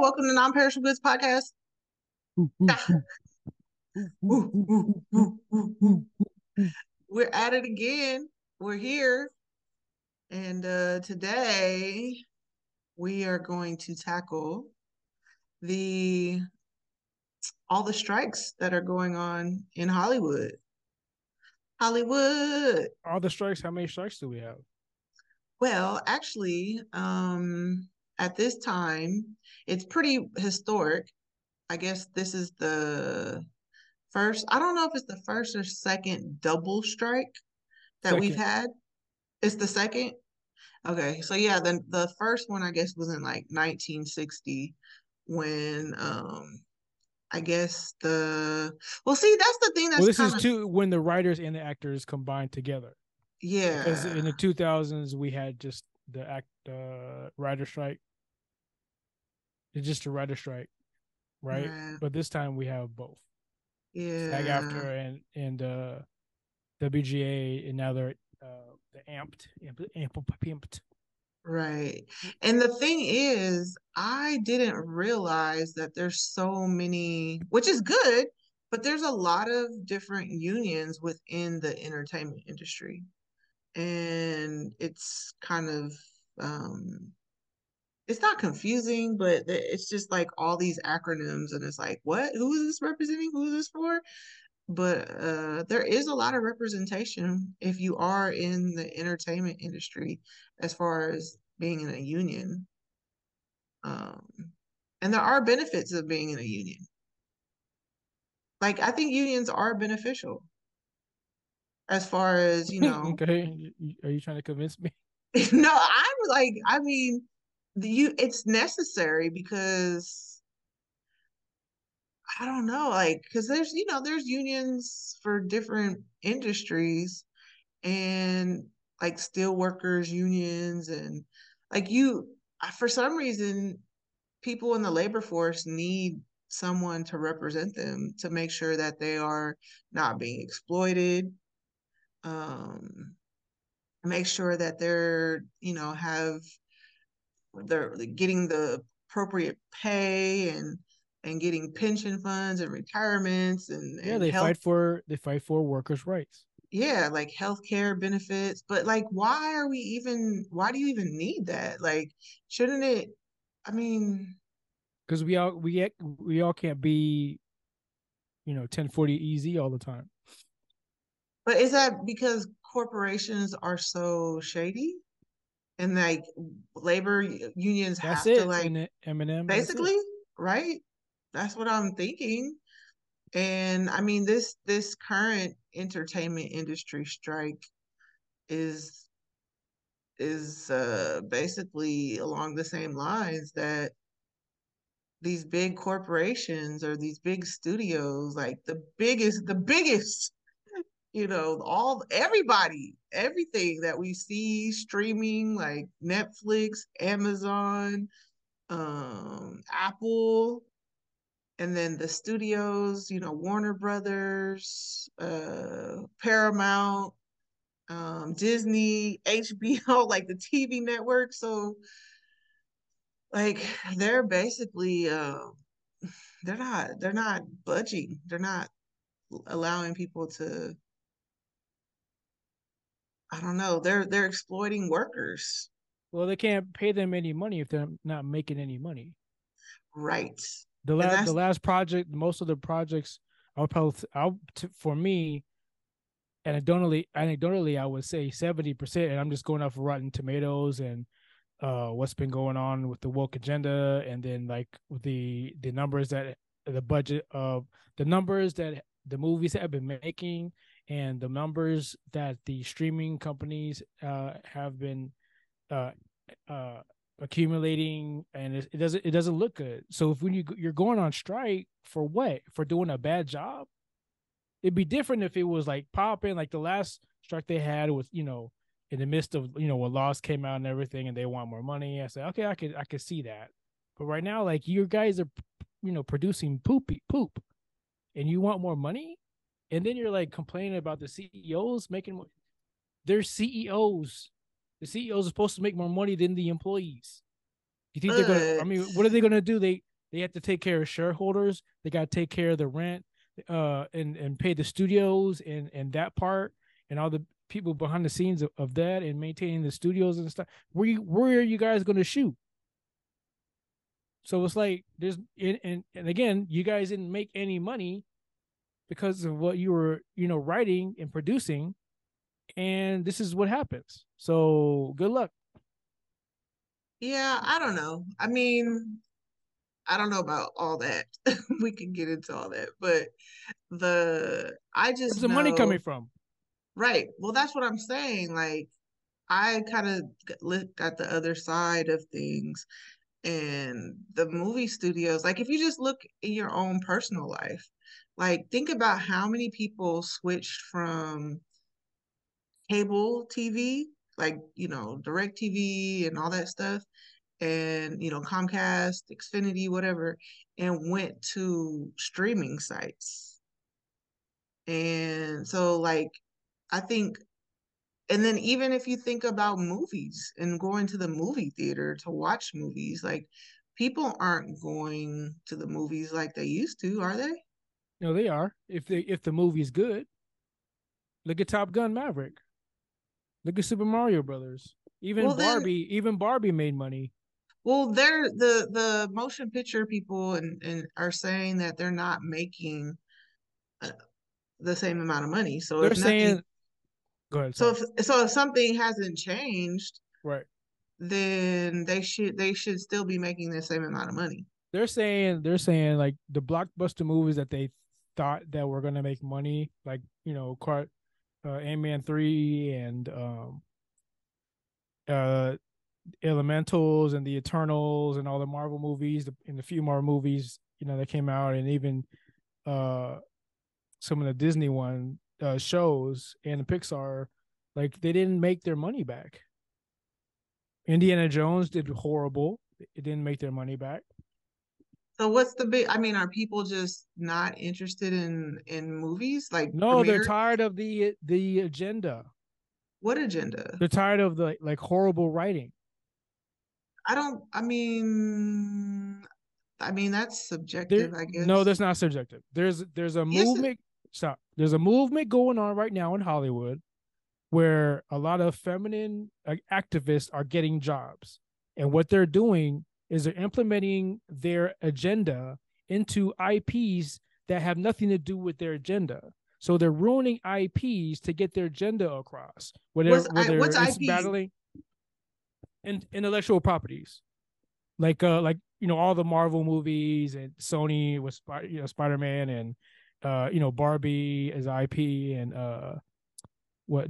welcome to Non-Perishable Goods Podcast. We're at it again. We're here. And today we are going to tackle all the strikes that are going on in Hollywood. All the strikes. How many strikes do we have? Well, actually, at this time, it's pretty historic. I guess this is the first, I don't know if it's the first or second double strike that we've had. It's the second? Okay. So yeah, the first one, I guess, was in like 1960 when, I guess that's the thing that's this is too, when the writers and the actors combined together. Yeah. Because in the 2000s, we had just writer strike. It's just a writer strike, right? Yeah. But this time we have both. Yeah. SAG-AFTRA and WGA, and now they're the AMPTP. Right. And the thing is, I didn't realize that there's so many, which is good, but there's a lot of different unions within the entertainment industry. And it's kind of, it's not confusing, but it's just like all these acronyms and it's like, what? Who is this representing? Who is this for? But there is a lot of representation if you are in the entertainment industry as far as being in a union. And there are benefits of being in a union. Like, I think unions are beneficial as far as, you know. Okay. Are you trying to convince me? No, I'm like, I mean, it's necessary because, I don't know, like, because there's, you know, there's unions for different industries and like steel workers unions and like for some reason, people in the labor force need someone to represent them to make sure that they are not being exploited. Make sure that they're, you know, they're getting the appropriate pay and getting pension funds and retirements and they fight for workers' rights. Yeah, like healthcare benefits. But like, why do you even need that? Like, shouldn't it? I mean, because we all can't be, you know, 1040 easy all the time. But is that because corporations are so shady? And like labor unions have to like M&M, basically, right? That's what I'm thinking. And I mean, this current entertainment industry strike is basically along the same lines that these big corporations or these big studios, like the biggest, you know, everything that we see streaming, like Netflix, Amazon, Apple. And then the studios, you know, Warner Brothers, Paramount, Disney, HBO, like the TV network. So, like, they're basically, they're not budging. They're not allowing people to, I don't know, they're exploiting workers. Well, they can't pay them any money if they're not making any money. Right. The last project, most of the projects, anecdotally, I would say 70%, and I'm just going off of Rotten Tomatoes and what's been going on with the woke agenda, and then like the numbers that the budget of the numbers that the movies have been making, and the numbers that the streaming companies have been accumulating, and it doesn't look good. So if you're going on strike for what? For doing a bad job? It'd be different if it was like popping, like the last strike they had was, you know, in the midst of, you know, a loss came out and everything and they want more money. I said, okay, I could see that. But right now, like, you guys are, you know, producing poop and you want more money? And then you're like complaining about the CEOs making more. They're CEOs. The CEOs are supposed to make more money than the employees. You think they're going to, I mean, what are they going to do? They They have to take care of shareholders. They got to take care of the rent, and pay the studios and that part and all the people behind the scenes of that and maintaining the studios and stuff. Where are you guys going to shoot? So it's like there's and again, you guys didn't make any money because of what you were, writing and producing, and this is what happens. So good luck. Yeah, I don't know. I mean, I don't know about all that. We can get into all that, but where's the money coming from? Right. Well, that's what I'm saying. Like, I kind of looked at the other side of things. And the movie studios, like if you just look in your own personal life, like think about how many people switched from cable TV, like, DirecTV and all that stuff, and, Comcast, Xfinity, whatever, and went to streaming sites. And so, like, I think, and then even if you think about movies and going to the movie theater to watch movies, like people aren't going to the movies like they used to, are they? No, they are. If the movie's good, look at Top Gun Maverick, look at Super Mario Brothers, even Barbie made money. Well, they're the motion picture people and are saying that they're not making the same amount of money. So they're saying. Go ahead, so if something hasn't changed, right, then they should still be making the same amount of money. They're saying like the blockbuster movies that they thought that were gonna make money, like Ant-Man 3 and Elementals and the Eternals and all the Marvel movies and the few more movies that came out, and even some of the Disney ones. Shows and Pixar, like they didn't make their money back. Indiana Jones did horrible. It didn't make their money back. So what's the big? I mean, are people just not interested in movies? Like no, they're tired of the agenda. What agenda? They're tired of the horrible writing. I mean that's subjective. I guess no, that's not subjective. There's a movement. Stop. There's a movement going on right now in Hollywood where a lot of feminine activists are getting jobs. And what they're doing is they're implementing their agenda into IPs that have nothing to do with their agenda. So they're ruining IPs to get their agenda across. What's it's IP? Battling intellectual properties. All the Marvel movies and Sony with Spider-Man and Barbie as IP and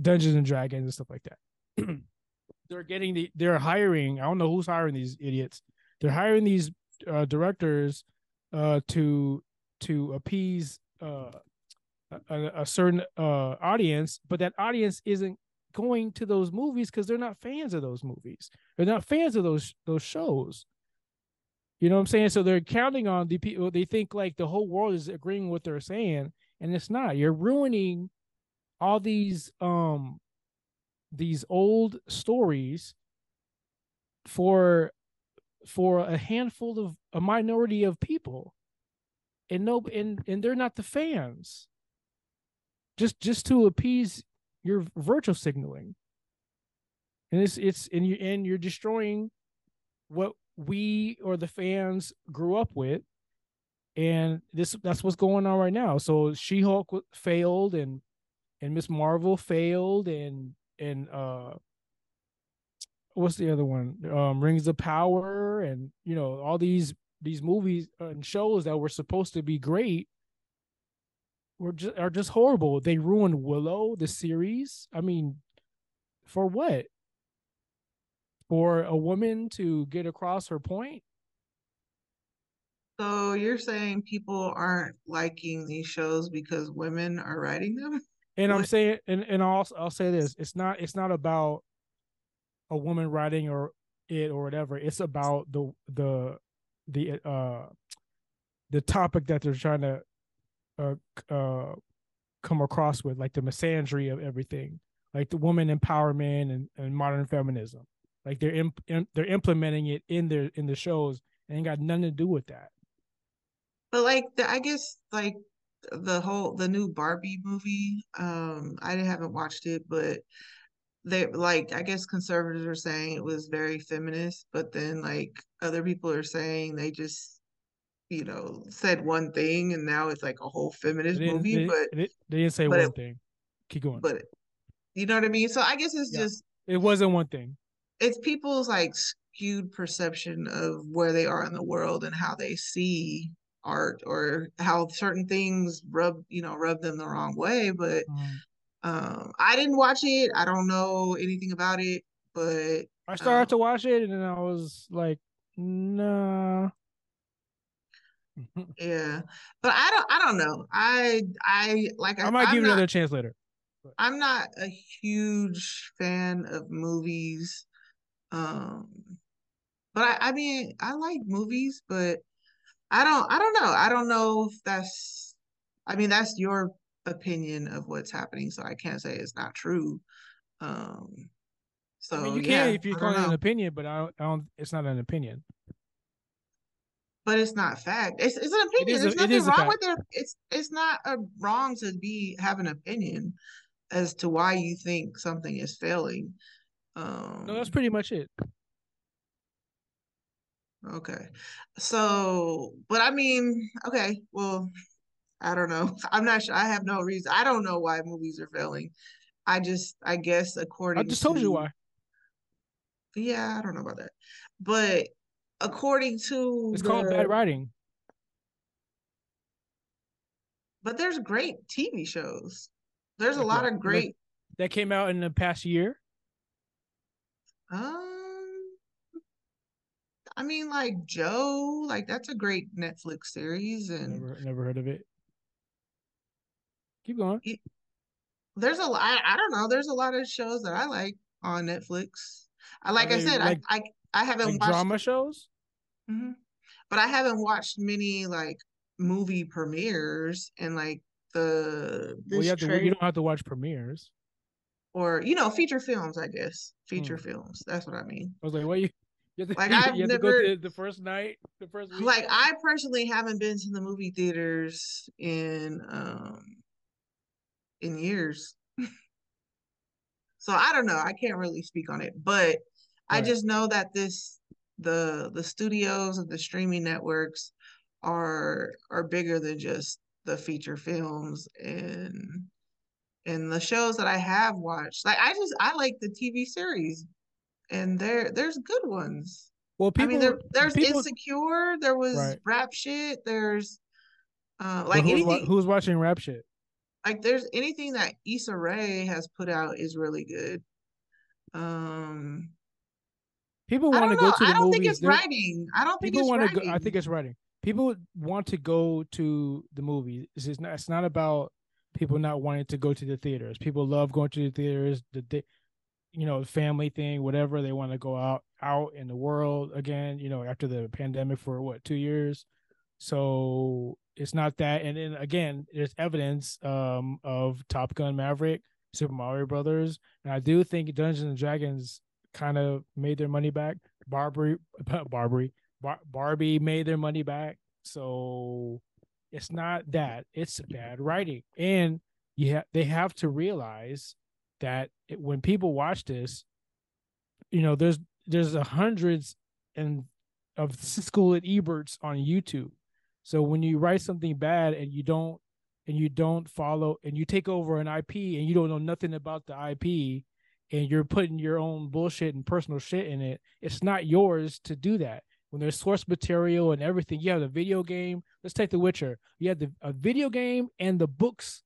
Dungeons and Dragons and stuff like that. They're hiring. I don't know who's hiring these idiots. They're hiring these directors to appease a certain audience, but that audience isn't going to those movies because they're not fans of those movies. They're not fans of those shows. You know what I'm saying? So they're counting on the people. They think like the whole world is agreeing with what they're saying, and it's not. You're ruining all these old stories for a handful of a minority of people, and they're not the fans. Just to appease your virtual signaling, and you're destroying what we or the fans grew up with, and that's what's going on right now. So She-Hulk failed, and Miss Marvel failed, and what's the other one? Rings of Power, and all these movies and shows that were supposed to be great are just horrible. They ruined Willow, the series. I mean, for what? For a woman to get across her point. So you're saying people aren't liking these shows because women are writing them? And I'm saying, and I'll say this: it's not about a woman writing or whatever. It's about the topic that they're trying to come across with, like the misandry of everything, like the woman empowerment and modern feminism. Like they're implementing it in the shows, and ain't got nothing to do with that. But like, I guess like the new Barbie movie. I haven't watched it, but they like, I guess conservatives are saying it was very feminist, but then like other people are saying they just, you know, said one thing and now it's like a whole feminist movie. They didn't say one thing. Keep going. But you know what I mean? So I guess it's just, it wasn't one thing. It's people's like skewed perception of where they are in the world and how they see art or how certain things rub them the wrong way. But I didn't watch it. I don't know anything about it, but I started to watch it and then I was like, nah. Yeah. But I don't know. I might give it another chance later. But I'm not a huge fan of movies. But I mean, I like movies, but I don't know. I don't know if that's, I mean, that's your opinion of what's happening, so I can't say it's not true. So I mean, you can if you call it an opinion, but I don't. It's not an opinion. But it's not fact. It's an opinion. There's nothing wrong with it. It's not wrong to have an opinion as to why you think something is failing. No, that's pretty much it. Okay. So, but I mean, okay, well, I don't know. I'm not sure. I have no reason. I don't know why movies are failing. I guess according to... I just told you why. Yeah, I don't know about that. But according to... It's called bad writing. But there's great TV shows. There's a lot of great... That came out in the past year? I mean, like Joe, like that's a great Netflix series, and never heard of it. Keep going. There's a lot. I don't know. There's a lot of shows that I like on Netflix. I haven't like watched drama shows, but I haven't watched many like movie premieres and like the. You don't have to watch premieres, or feature films. I guess feature films. That's what I mean. I was like, what you? Like I've never the first night, the first week. Like I personally haven't been to the movie theaters in years, so I don't know. I can't really speak on it, but I just know that the studios of the streaming networks are bigger than just the feature films and the shows that I have watched. Like I like the TV series. And there's good ones. Well, people, I mean, there's people, Insecure. There was Rap Shit. There's like who's watching Rap Shit? Like there's anything that Issa Rae has put out is really good. People want to go to the movies. I think it's writing. People want to go to the movies. It's not about people not wanting to go to the theaters. People love going to the theaters. Family thing, whatever. They want to go out in the world again, after the pandemic for 2 years. So it's not that. And then again, there's evidence of Top Gun Maverick, Super Mario Brothers. And I do think Dungeons and Dragons kind of made their money back. Barbie made their money back. So it's not that. It's bad writing. And they have to realize that when people watch this, there's hundreds of Siskel and Eberts on YouTube. So when you write something bad and you don't follow and you take over an IP and you don't know nothing about the IP and you're putting your own bullshit and personal shit in it, it's not yours to do that. When there's source material and everything, you have the video game. Let's take The Witcher. You have a video game and the books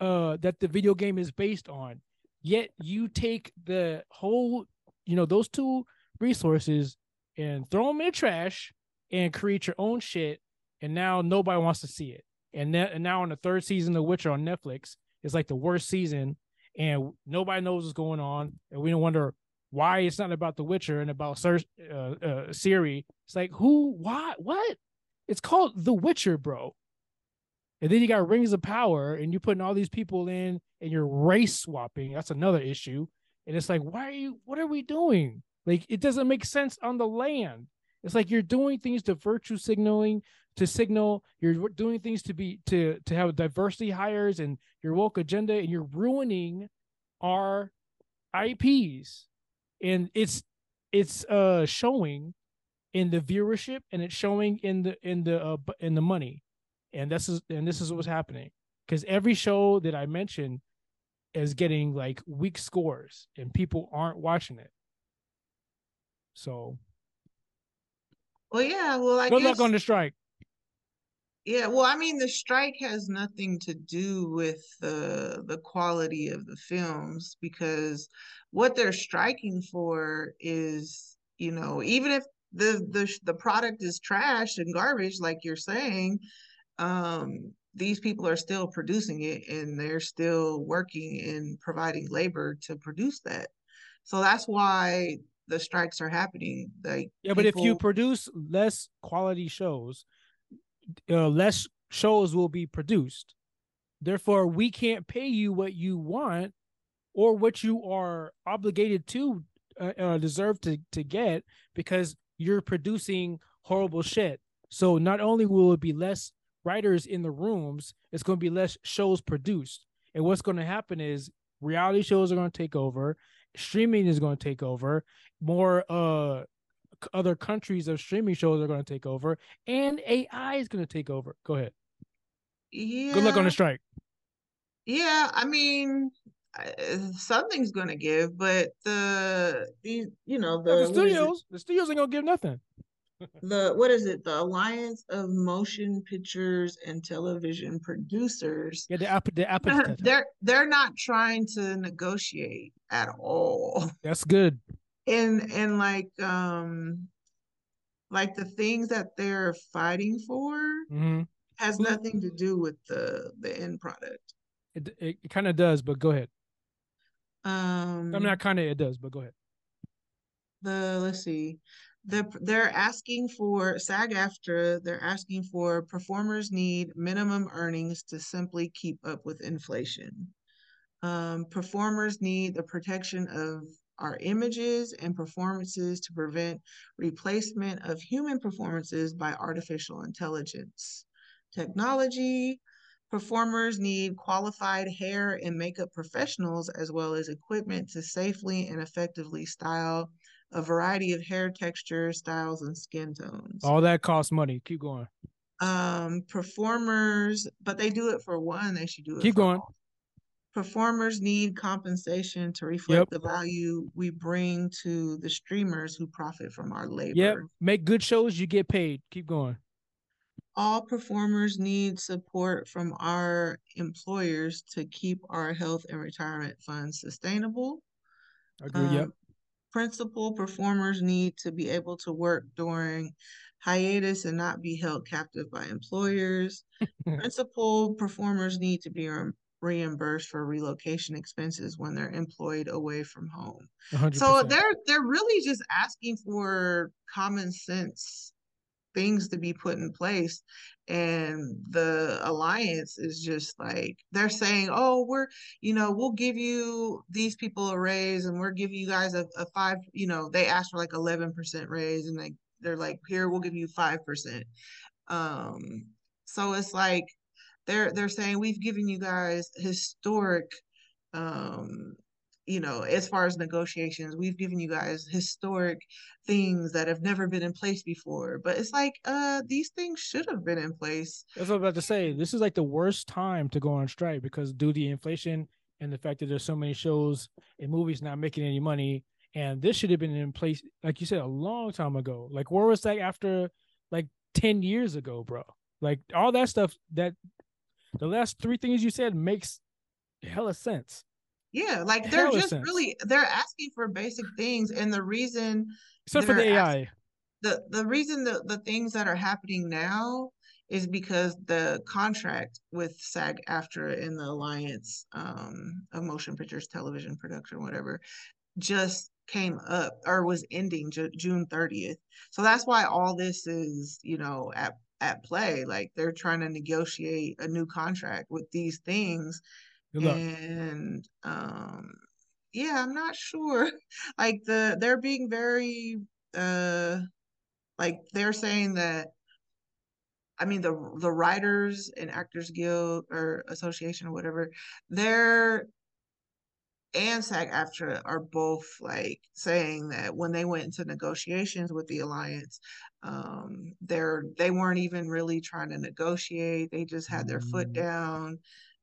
that the video game is based on, yet you take the whole, those two resources and throw them in the trash and create your own shit, and now nobody wants to see it. And now on the third season of Witcher on Netflix, it's like the worst season, and nobody knows what's going on, and we don't wonder why it's not about The Witcher and about Siri. It's like, who, why, what? It's called The Witcher, bro. And then you got Rings of Power, and you're putting all these people in, and you're race swapping. That's another issue. And it's like, what are we doing? Like, it doesn't make sense on the land. It's like you're doing things to virtue signaling, to signal. You're doing things to have diversity hires and your woke agenda, and you're ruining our IPs. And it's showing in the viewership, and it's showing in the money. And this is what's happening, because every show that I mentioned is getting like weak scores and people aren't watching it. So. Well, yeah. Well, I guess. Good luck on the strike. Yeah. Well, I mean, the strike has nothing to do with the quality of the films, because what they're striking for is, you know, even if the product is trash and garbage, like you're saying, these people are still producing it, and they're still working and providing labor to produce that. So that's why the strikes are happening. Like, yeah, but if you produce less quality shows, less shows will be produced. Therefore, we can't pay you what you want or what you are obligated to deserve to get, because you're producing horrible shit. So not only will it be less writers in the rooms, it's going to be less shows produced. And what's going to happen is reality shows are going to take over. Streaming is going to take over. More other countries of streaming shows are going to take over. And AI is going to take over. Go ahead. Yeah. Good luck on the strike. Yeah, I mean, something's going to give, but the studios ain't going to give nothing. The Alliance of Motion Pictures and Television Producers. Yeah, they're not trying to negotiate at all. That's good. And like the things that they're fighting for has nothing to do with the end product. It kind of does, but go ahead. It does, but go ahead. Let's see. They're asking for SAG-AFTRA. They're asking for performers need minimum earnings to simply keep up with inflation. Performers need the protection of our images and performances to prevent replacement of human performances by artificial intelligence technology. Performers need qualified hair and makeup professionals, as well as equipment to safely and effectively style a variety of hair textures, styles, and skin tones. All that costs money. Keep going. Performers, but they do it for one. They should do it. Keep going. All. Performers need compensation to reflect the value we bring to the streamers who profit from our labor. Yep. Make good shows, you get paid. Keep going. All performers need support from our employers to keep our health and retirement funds sustainable. I agree. Principal performers need to be able to work during hiatus and not be held captive by employers. Principal performers need to be reimbursed for relocation expenses when they're employed away from home. 100%. So they're really just asking for common sense things to be put in place, and the alliance is just like, they're saying, oh, we'll give you these people a raise, and we'll give you guys a 5, they asked for like 11% raise, and they're like, here, we'll give you 5%. So it's like they're saying, we've given you guys historic as far as negotiations, we've given you guys historic things that have never been in place before. But it's like, these things should have been in place. That's what I was about to say. This is like the worst time to go on strike, because due to the inflation and the fact that there's so many shows and movies not making any money. And this should have been in place, like you said, a long time ago. Like, where was that after like 10 years ago, bro? Like, all that stuff, that the last 3 things you said makes hella sense. Yeah, like they're just really, they're asking for basic things, and the reason, except for the AI, the reason the things that are happening now is because the contract with SAG-AFTRA and the Alliance of Motion Pictures, Television Production, whatever, just came up or was ending June 30th. So that's why all this is, at play. Like, they're trying to negotiate a new contract with these things. And I'm not sure. Like, they're being very Like, they're saying that, I mean, the Writers and Actors Guild or Association or whatever, they're and SAG-AFTRA are both like saying that when they went into negotiations with the alliance, they weren't even really trying to negotiate. They just had their foot down.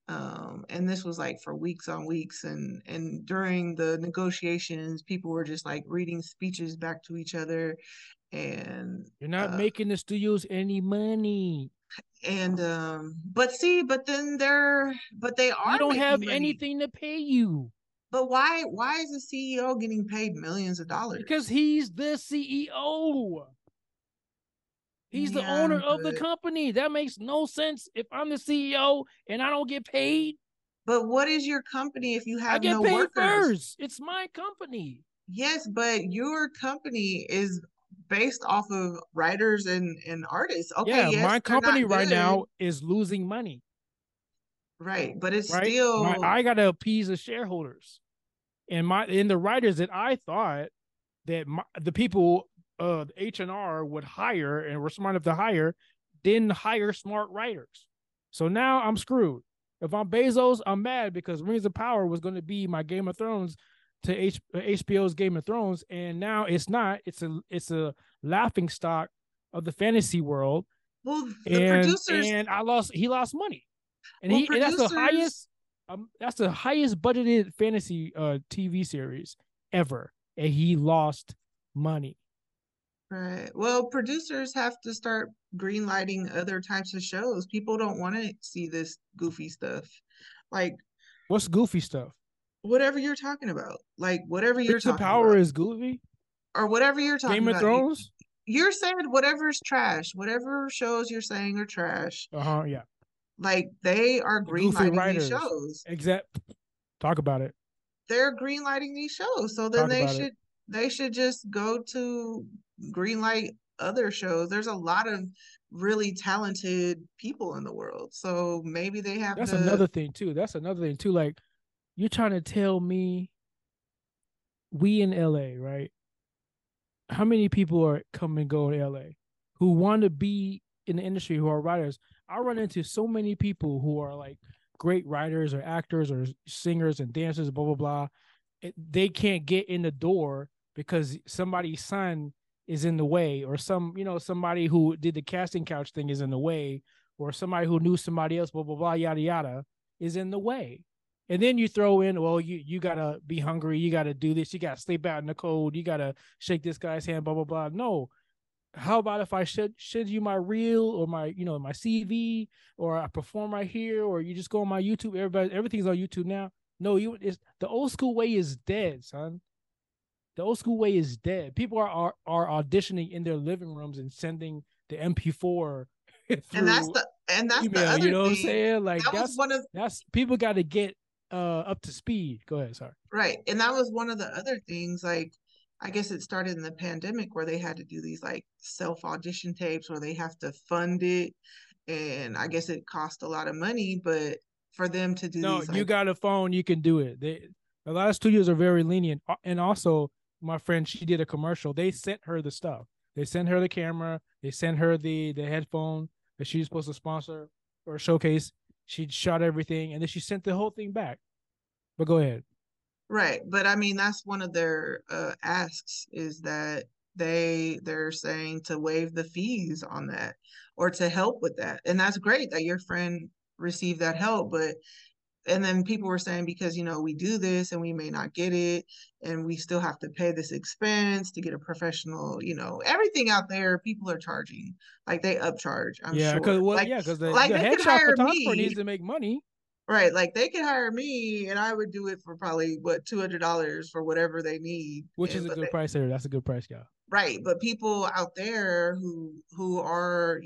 And this was like for weeks on weeks. And during the negotiations, people were just like reading speeches back to each other. And you're not making the studios any money. And but they are. You don't have anything to pay you. But why is the CEO getting paid millions of dollars? Because he's the CEO. He's the owner of the company. That makes no sense if I'm the CEO and I don't get paid. But what is your company if you have no workers? I get paid first. It's my company. Yes, but your company is based off of writers and artists. Okay, yeah, yes, my company right now is losing money. Right, but it's still... I got to appease the shareholders. And the writers that I thought that the people of H&R would hire and were smart enough to hire didn't hire smart writers. So now I'm screwed. If I'm Bezos, I'm mad because Rings of Power was going to be my Game of Thrones to HBO's Game of Thrones, and now it's not. It's a laughing stock of the fantasy world. Well, he lost money. And that's the highest budgeted fantasy TV series ever, and he lost money. Right. Well, producers have to start greenlighting other types of shows. People don't want to see this goofy stuff. Like, what's goofy stuff? Whatever you're talking about. Like, whatever you're talking about. Rings of Power is goofy, or whatever you're talking about. Game of Thrones. You're saying whatever's trash. Whatever shows you're saying are trash. Yeah. Like, they are greenlighting these shows. Exactly. Talk about it. They're greenlighting these shows. So then they should just go to greenlight other shows. There's a lot of really talented people in the world. So maybe they have That's another thing too. Like, you're trying to tell me we in LA, right? How many people are come and go in LA who want to be in the industry, who are writers? I run into so many people who are like great writers or actors or singers and dancers, blah, blah, blah. They can't get in the door because somebody's son is in the way, or somebody who did the casting couch thing is in the way, or somebody who knew somebody else, blah, blah, blah, yada, yada, is in the way. And then you throw in, well, you got to be hungry. You got to do this. You got to sleep out in the cold. You got to shake this guy's hand, blah, blah, blah. No. How about if I should you my reel or my, my CV, or I perform right here, or you just go on my YouTube? Everything's on YouTube now. No, the old school way is dead, son. The old school way is dead. People are auditioning in their living rooms and sending the MP4. And that's email, the other thing. What I'm saying? Like, that's people got to get up to speed. Go ahead, sorry. Right, and that was one of the other things, like. I guess it started in the pandemic where they had to do these like self audition tapes where they have to fund it. And I guess it cost a lot of money, but for them to do you got a phone, you can do it. A lot of studios are very lenient. And also my friend, she did a commercial. They sent her the stuff. They sent her the camera. They sent her the headphone that she was supposed to sponsor or showcase. She shot everything. And then she sent the whole thing back, but go ahead. Right. But I mean, that's one of their asks, is that they're saying to waive the fees on that or to help with that. And that's great that your friend received that help. But and then people were saying, because, we do this and we may not get it and we still have to pay this expense to get a professional, everything out there. People are charging, like they upcharge. I'm sure. Because the headshot photographer needs to make money. Right, like they could hire me, and I would do it for probably $200 for whatever they need. Which is a good price there. That's a good price, yeah. Right, but people out there who are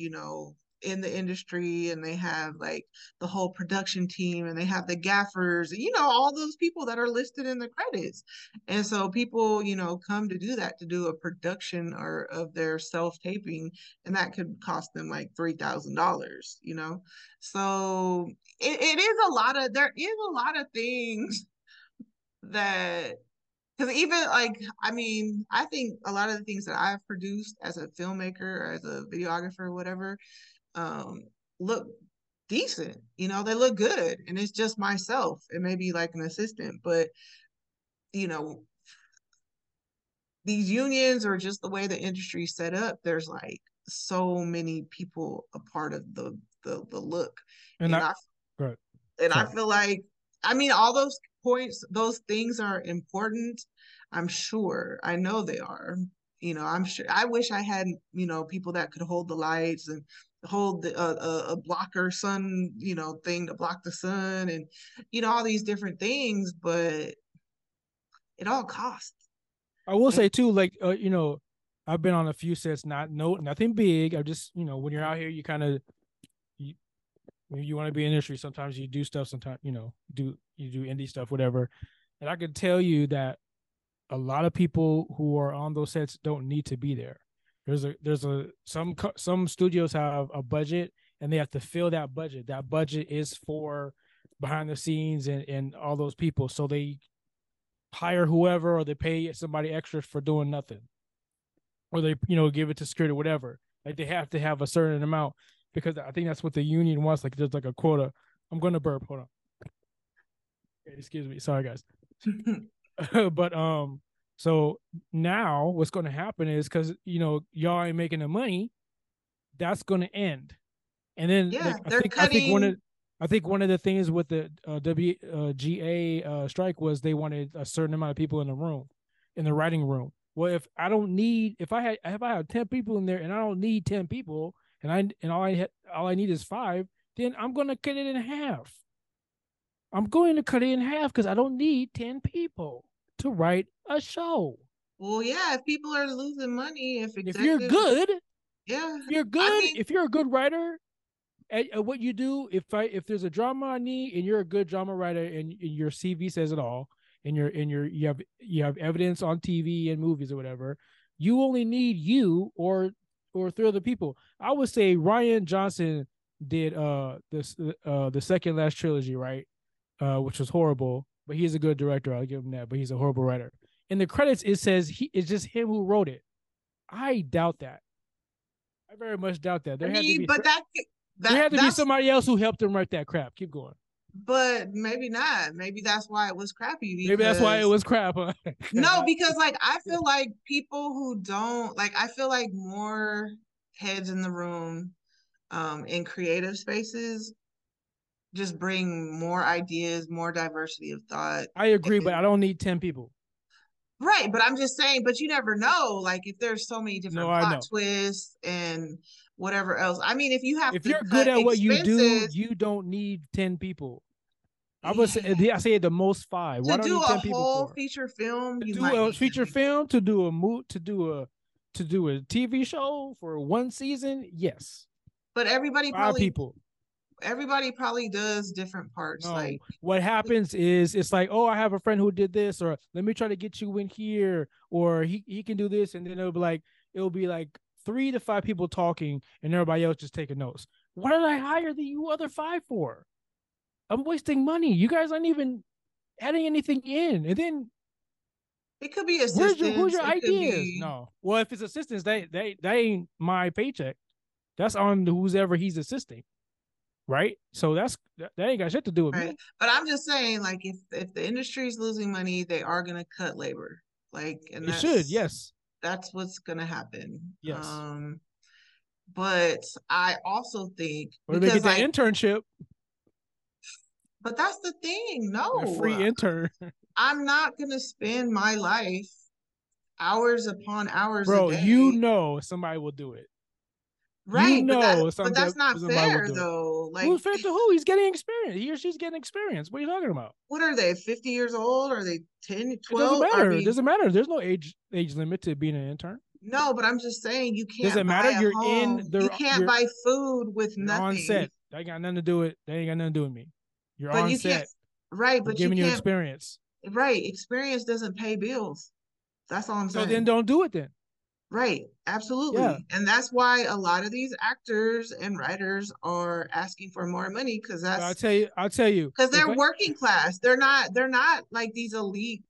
in the industry, and they have like the whole production team, and they have the gaffers, all those people that are listed in the credits, and so people come to do that, to do a production or of their self taping, and that could cost them like $3,000. So it is a lot of things that Because even like, I mean, I think a lot of the things that I've produced as a filmmaker or as a videographer or whatever, look decent, you know, they look good. And it's just myself. It may be like an assistant, but you know, these unions or just the way the industry's set up, there's like so many people a part of the look. And I feel like, I mean, all those points, those things are important. I'm sure. I know they are. You know, I'm sure. I wish I had, you know, people that could hold the lights and hold the, a blocker sun, you know, thing to block the sun and, you know, all these different things, but it all costs. I will say too, like, you know, I've been on a few sets, nothing big. I just, you know, when you're out here, you kind of, you want to be in industry. Sometimes you do stuff, sometimes, you know, you do indie stuff, whatever. And I can tell you that a lot of people who are on those sets don't need to be there. Some studios have a budget and they have to fill that budget. That budget is for behind the scenes and all those people. So they hire whoever, or they pay somebody extra for doing nothing, or they, you know, give it to security, whatever. Like they have to have a certain amount, because I think that's what the union wants. Like there's like a quota. I'm going to burp. Hold on. Excuse me. Sorry guys. But, so now what's going to happen is, cause you know, y'all ain't making the money, that's going to end. And then yeah, like, I think one of the things with the WGA strike was they wanted a certain amount of people in the room, in the writing room. Well, if I have 10 people in there and I don't need 10 people, and all I need is 5, then I'm going to cut it in half. I'm going to cut it in half because I don't need 10 people to write a show. Well, yeah, if people are losing money, if you're good, I mean, if you're a good writer. And what you do, if there's a drama I need, and you're a good drama writer, and your CV says it all, and you have evidence on TV and movies or whatever, you only need you or 3 other people. I would say Rian Johnson did the second last trilogy, right, which was horrible, but he's a good director. I'll give him that, but he's a horrible writer. In the credits, it says it's just him who wrote it. I doubt that. I very much doubt that. There had to be somebody else who helped him write that crap. Keep going. But maybe not. Maybe that's why it was crappy. Maybe that's why it was crap. Huh? No, because like I feel like people who don't like, I feel like more heads in the room in creative spaces just bring more ideas, more diversity of thought. I agree, but I don't need 10 people. Right, but I'm just saying, but you never know. Like if there's so many different plot twists and whatever else. I mean, if you're good at what you do, you don't need 10 people. I say at the most 5. Why do you need 10 people? To do a whole feature film, to do a TV show for 1 season, yes. But everybody probably does different parts. No, like what happens is it's like, oh, I have a friend who did this, or let me try to get you in here, or he can do this, and then it'll be like 3 to 5 people talking and everybody else just taking notes. What did I hire you other 5 for? I'm wasting money. You guys aren't even adding anything in. And then it could be assistance. Who's your ideas? No. Well, if it's assistance, that ain't my paycheck. That's on whoever he's assisting. Right? So that ain't got shit to do with me. But I'm just saying, like, if the industry's losing money, they are gonna cut labor. Like, and it should, yes. That's what's going to happen. Yes. But I also think... Or they get the internship. But that's the thing. No. A free intern. I'm not going to spend my life hours upon hours a day. You know somebody will do it. Right. You know but that's not fair, though. Like, who's fair to who? He's getting experience. He or she's getting experience. What are you talking about? What are they, 50 years old? Are they 10, 12? It doesn't matter. I mean, it doesn't matter. There's no age limit to being an intern. No, but I'm just saying you can't. Doesn't matter. You can't buy food with nothing. On set. That got nothing to do with. That ain't got nothing to do with me. You're on set. Right, but giving you experience. Right, experience doesn't pay bills. That's all I'm saying. So then, don't do it then. Right. Absolutely. Yeah. And that's why a lot of these actors and writers are asking for more money. Cause that's, I'll tell you, cause they're working class. They're not like these elite,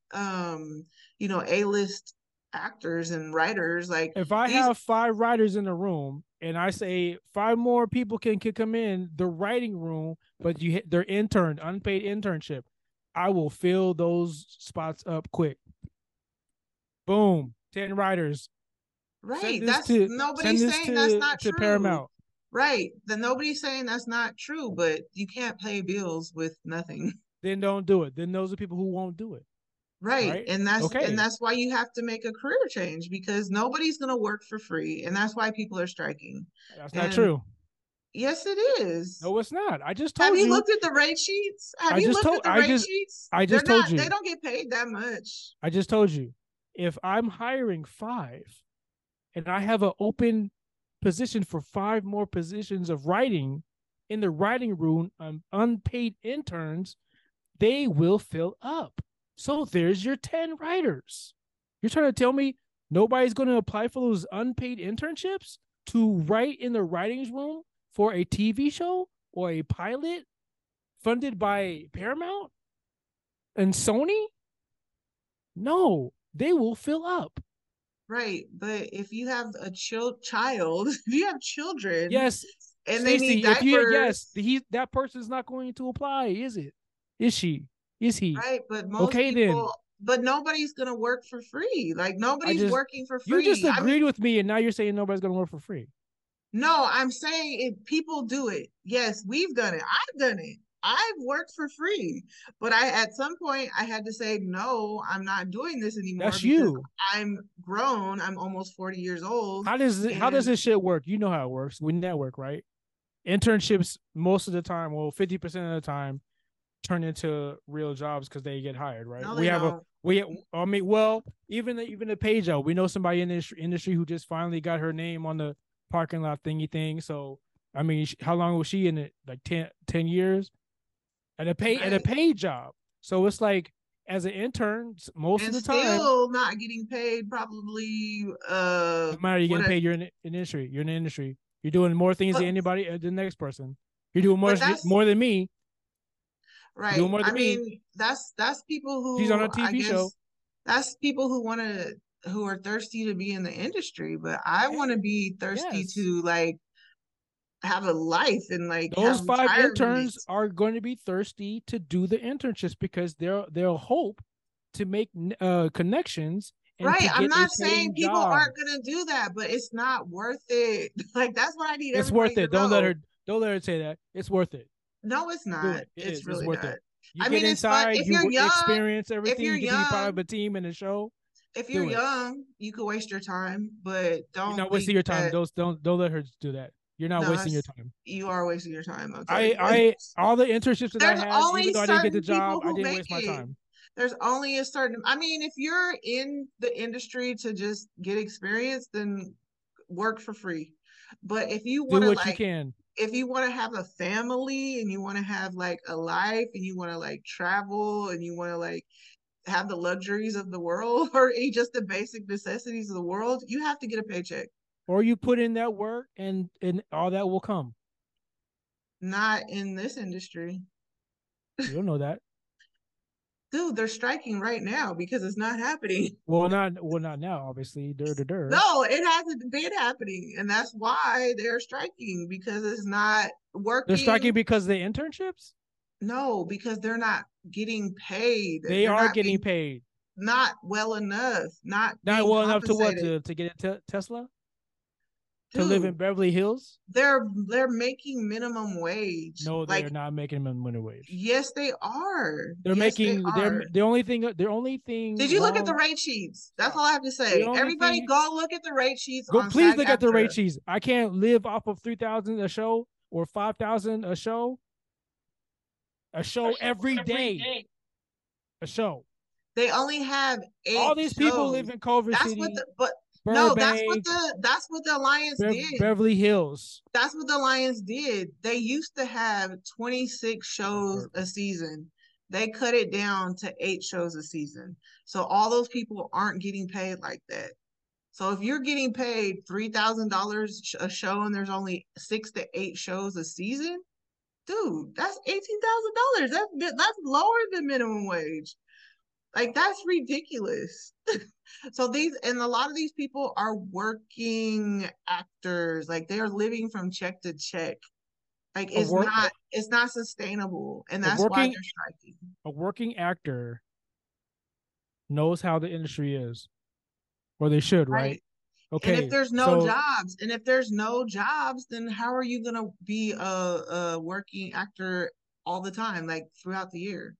you know, A-list actors and writers. Like, if I have five writers in the room and I say five more people can come in the writing room, but you hit their intern, unpaid internship, I will fill those spots up quick. Boom. 10 writers. Right. That's to, nobody's saying to, that's not to true. Paramount. Right. Then nobody's saying that's not true, but you can't pay bills with nothing. Then don't do it. Then those are people who won't do it. Right. And that's okay. And that's why you have to make a career change, because nobody's going to work for free. And that's why people are striking. That's not true. Yes, it is. No, it's not. I just told you. Have you looked at the rate sheets? Have you looked at the rate sheets? I just told you. They don't get paid that much. I just told you. If I'm hiring five and I have an open position for five more positions of writing in the writing room, unpaid interns, they will fill up. So there's your 10 writers. You're trying to tell me nobody's going to apply for those unpaid internships to write in the writing room for a TV show or a pilot funded by Paramount and Sony? No, they will fill up. Right, but if you have a child, if you have children, yes, and Stacey, they need diapers, that person's not going to apply, is it? Is she? Is he? Right, but most people, then. But nobody's going to work for free. Like, nobody's working for free. You just agreed with me, and now you're saying nobody's going to work for free. No, I'm saying if people do it, yes, we've done it. I've done it. I've worked for free. But at some point, I had to say, no, I'm not doing this anymore. That's you. I'm grown. I'm almost 40 years old. How does this shit work? You know how it works. We network, right? Internships, most of the time, well, 50% of the time, turn into real jobs because they get hired, right? No, even a pay job. We know somebody in this industry who just finally got her name on the parking lot thingy thing. So I mean, how long was she in it? Like 10 years, at a pay job. So it's like, as an intern, most of the time, still not getting paid. Probably no matter you're getting paid. You're in an industry. You're in the industry. You're doing more things than anybody, the next person. You're doing more than me. Right. That's people who she's on a TV show. That's people who who are thirsty to be in the industry, but I want to be thirsty to like have a life and like those five interns are going to be thirsty to do the internships because they'll hope to make connections. Right. I'm not saying people aren't going to do that, but it's not worth it. Like, that's what I need. It's worth it. Don't let her say that. It's worth it. No, it's not. It's really worth it. I mean, it's fun. If you're young, experience everything. You can be part of a team and a show. If you're young, you can waste your time, but don't. You're not wasting your time. Don't let her do that. You're not wasting your time. You are wasting your time. Okay. All the internships that I had, even though I didn't get the job, I didn't waste my time. There's only a certain. I mean, if you're in the industry to just get experience, then work for free. But if you want to, do what you can. If you want to have a family and you want to have like a life and you want to like travel and you want to like have the luxuries of the world or just the basic necessities of the world, you have to get a paycheck. Or you put in that work and all that will come. Not in this industry. You don't know that. Dude, they're striking right now because it's not happening. Well, not now, obviously. No, it hasn't been happening, and that's why they're striking, because it's not working. They're striking because of the internships? No, because they're not getting paid. They are getting paid. Not well enough. Not well enough to what? To get a Tesla? Dude, to live in Beverly Hills? They're making minimum wage. No, they're not making minimum wage. Yes, they are. The only thing. Did you look at the rate sheets? That's all I have to say. Everybody, go look at the rate sheets. Please look at the rate sheets. I can't live off of $3,000 a show or $5,000 a show. A show every day. A show. They only have 8. All these people live in Culver City. Burbank, that's what the Alliance did. Beverly Hills. That's what the Alliance did. They used to have 26 shows a season. They cut it down to 8 shows a season. So all those people aren't getting paid like that. So if you're getting paid $3,000 a show and there's only 6 to 8 shows a season, dude, that's $18,000. That's lower than minimum wage. Like, that's ridiculous. So these, and a lot of these people are working actors. Like, they are living from check to check. Like, it's not sustainable. And that's why they're striking. A working actor knows how the industry is, or they should, right? Okay. And if there's no jobs, then how are you going to be a working actor all the time, like throughout the year,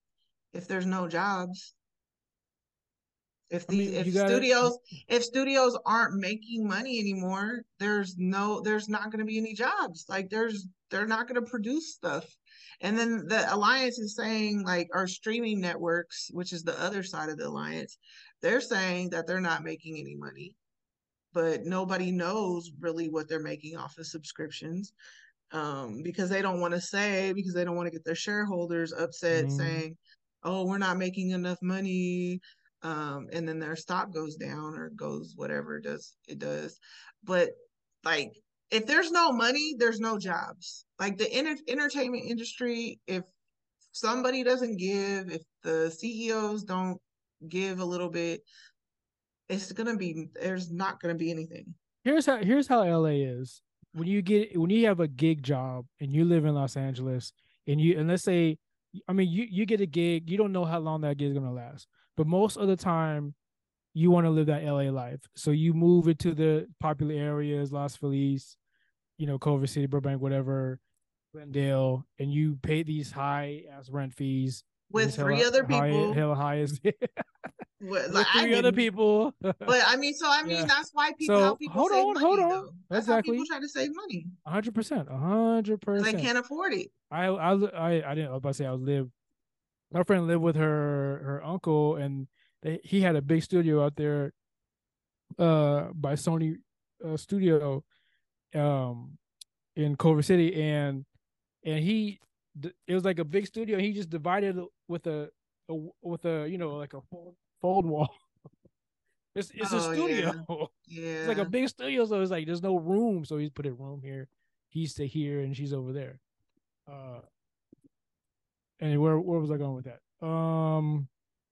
if there's no jobs? If studios aren't making money anymore, there's not going to be any jobs. Like, they're not going to produce stuff. And then the alliance is saying, like, our streaming networks, which is the other side of the alliance, they're saying that they're not making any money, but nobody knows really what they're making off of subscriptions, because they don't want to say, because they don't want to get their shareholders upset saying, oh, we're not making enough money. And then their stock goes down or goes whatever it does. But, like, if there's no money, there's no jobs. Like, the entertainment industry, if somebody doesn't give, if the CEOs don't give a little bit, there's not going to be anything. Here's how LA is. When you have a gig job and you live in Los Angeles, and let's say, I mean, you get a gig, you don't know how long that gig is going to last. But most of the time, you want to live that LA life. So you move into the popular areas, Los Feliz, Culver City, Burbank, whatever, Glendale, and you pay these high-ass rent fees. With three other people. Hell highest. With three other people. But I mean, that's why people, so, how people hold save on, money, hold on. Though. That's exactly how people try to save money. 100%. They can't afford it. My friend lived with her uncle, and he had a big studio out there, by Sony Studio, in Culver City, and it was like a big studio. He just divided with a like a fold wall. It's a studio. Yeah. It's like a big studio, so it's like there's no room. So he's put a room here. He stay here, and she's over there. And where was I going with that?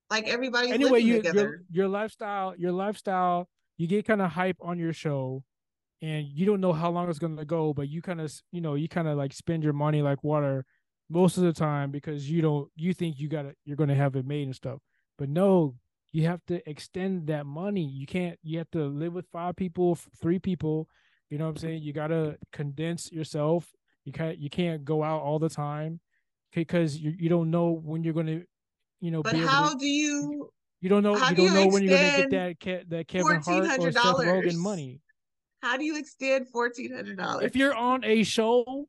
Like, everybody's living together. Your lifestyle, you get kind of hype on your show, and you don't know how long it's going to go, but you kind of, like, spend your money like water most of the time, because you're going to have it made and stuff. But no, you have to extend that money. You have to live with 5 people, 3 people. You know what I'm saying? You got to condense yourself. You can't go out all the time, because you don't know when you're going to, But how do you? You don't know when you're going to get that Kevin Hart or Seth Rogen money. How do you extend $1,400? If you're on a show,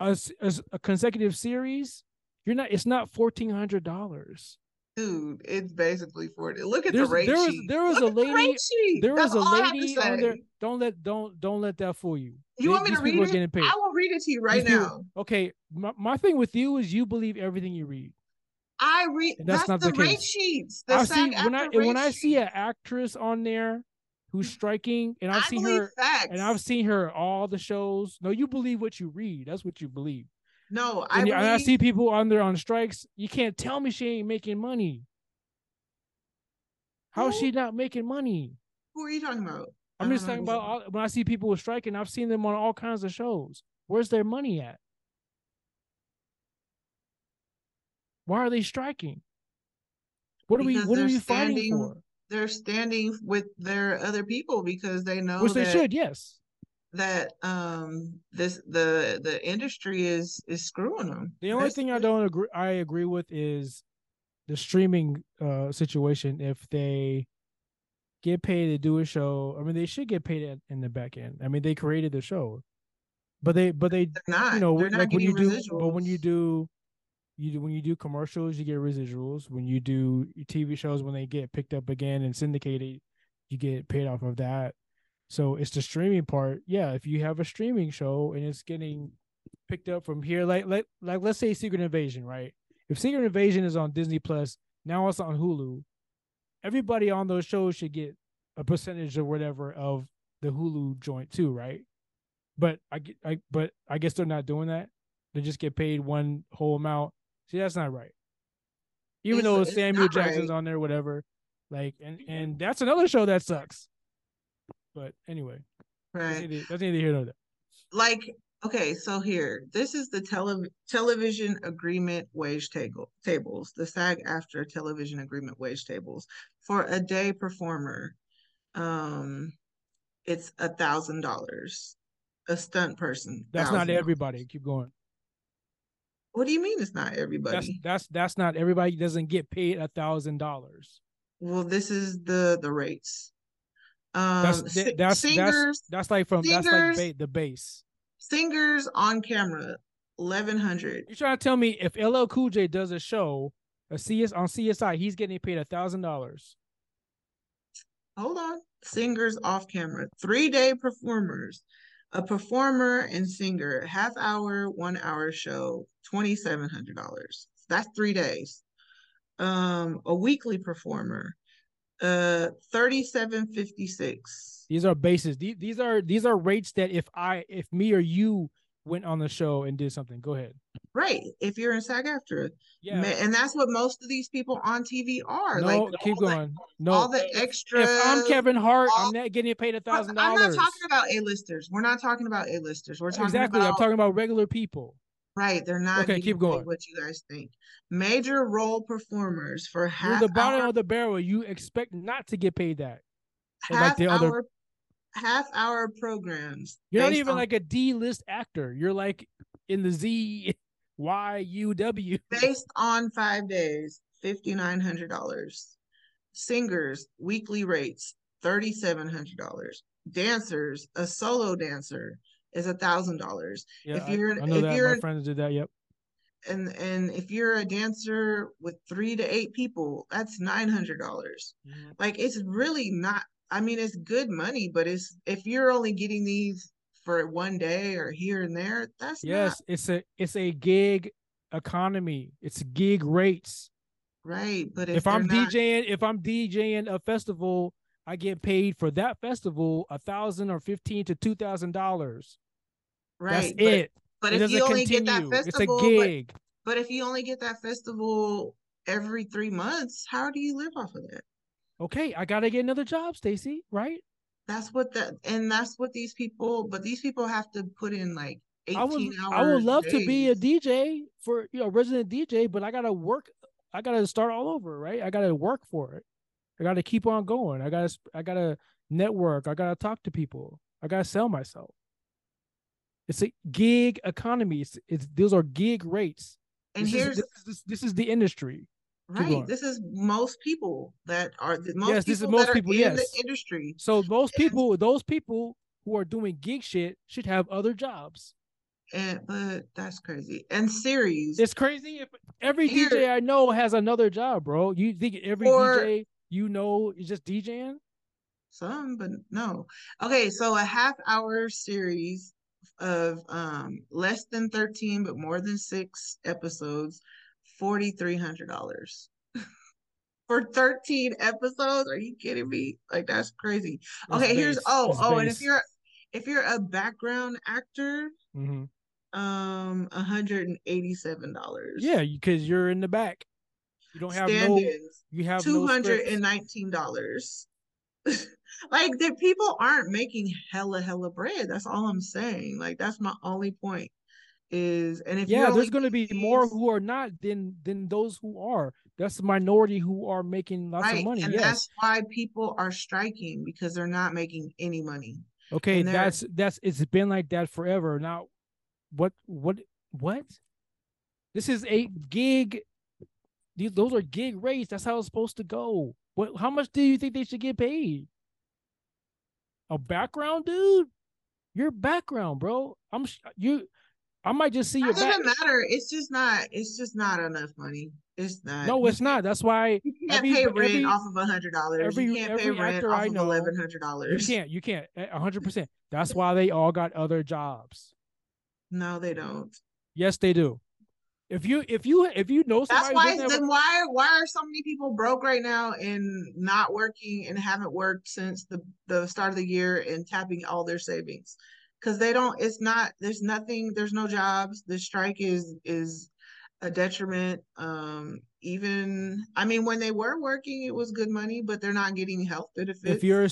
a consecutive series, you're not. It's not $1,400. Dude, it's basically $40. Look at the rate sheet. There was a lady on there. Don't let that fool you. You want me to read it? I will read it to you right now. Okay, my thing with you is you believe everything you read. I read. That's not the rate sheets. When I see an actress on there who's striking, and I've seen her, and I've seen her all the shows. No, you believe what you read. That's what you believe. No, I see people on there on strikes. You can't tell me she ain't making money. How is she not making money? Who are you talking about? I'm just talking about when I see people with striking, I've seen them on all kinds of shows. Where's their money at? Why are they striking? What are we fighting for? They're standing with their other people because they know they should, yes. That the industry is screwing them. The only thing I agree with is the streaming situation. If they get paid to do a show, I mean, they should get paid in the back end. I mean, they created the show, but they're not. When you do commercials, you get residuals. When you do TV shows, when they get picked up again and syndicated, you get paid off of that. So it's the streaming part. Yeah, if you have a streaming show and it's getting picked up from here, like let's say Secret Invasion, right? If Secret Invasion is on Disney Plus, now it's on Hulu, everybody on those shows should get a percentage or whatever of the Hulu joint too, right? But I guess they're not doing that. They just get paid one whole amount. See, that's not right. even though Samuel Jackson's on there, whatever. Like, and that's another show that sucks. But anyway, that's neither here nor there. Like, okay, so here, this is the television agreement wage tables, the SAG-AFTRA television agreement wage tables. For a day performer, it's $1,000. A stunt person. That's not everybody. Keep going. What do you mean it's not everybody? That's not everybody doesn't get paid $1,000. Well, this is the rates. Singers, that's like the base. Singers on camera, $1,100. You're trying to tell me if LL Cool J does a show, on CSI, he's getting paid $1,000. Hold on. Singers off camera, 3-day performers. A performer and singer, half hour, 1 hour show, $2,700. That's 3 days. A weekly performer, $3,756. These are bases. These are rates that if me or you went on the show and did something, go ahead. Right. If you're in SAG-AFTRA. Yeah. And that's what most of these people on TV are. No, like, keep going. No. All the extra. If I'm Kevin Hart, I'm not getting paid $1,000. I'm not talking about A-listers. We're not talking about A-listers. We're talking about. I'm talking about regular people. Right. They're not. Okay, keep going. What you guys think. Major role performers for half. You're the bottom of the barrel, you expect not to get paid that. Half hour. Half hour programs. You're not even like a D-list actor. You're like in the ZYUW. Based on 5 days, $5,900. Singers, weekly rates, $3,700. Dancers, a solo dancer is $1,000. Yeah, I know my friends did that. Yep. And if you're a dancer with 3 to 8 people, that's $900. Mm-hmm. Like, it's really not. I mean, it's good money, but it's if you're only getting these for 1 day or here and there, that's not. It's a gig economy. It's gig rates, right? But if I'm DJing a festival, I get paid for that ffestival $1,000 or $1,500 to $2,000. Right. That's it. But if you only get that festival, it's a gig. But if you only get that festival every 3 months, how do you live off of that? Okay, I gotta get another job, Stacey, right? That's what these people, but these people have to put in like 18 hours. I would love to be a DJ for, resident DJ, but I gotta start all over, right? I gotta work for it. I gotta keep on going. I gotta network. I gotta talk to people. I gotta sell myself. It's a gig economy. Those are gig rates. And this is the industry. Right. This is most people that are in the industry. So those people who are doing gig shit should have other jobs. But that's crazy. And series. It's crazy if every DJ I know has another job, bro. You think every DJ is just DJing? Some, but no. Okay, so a half-hour series of less than 13 but more than 6 episodes. $4,300 for 13 episodes. Are you kidding me? Like, that's crazy. Okay, and if you're a background actor, $187. Yeah, because you're in the back. You don't have you have $219. Like, the people aren't making hella bread. That's all I'm saying. Like, that's my only point. There's going to be more who are not than those who are. That's the minority who are making lots of money. And that's why people are striking, because they're not making any money. Okay, it's been like that forever. Now, what? This is a gig. Those are gig rates. That's how it's supposed to go. What? How much do you think they should get paid? A background dude? Your background, bro. I might just see your back. It doesn't matter. It's just not enough money. It's not. No, it's not. That's why you can't pay rent off of $100. You can't pay rent off of $1,100. You can't. 100%. That's why they all got other jobs. No, they don't. Yes, they do. If you know somebody, why are so many people broke right now and not working and haven't worked since the start of the year and tapping all their savings? Because there's no jobs. The strike is a detriment. Even, I mean, when they were working, it was good money, but they're not getting health benefits. If you're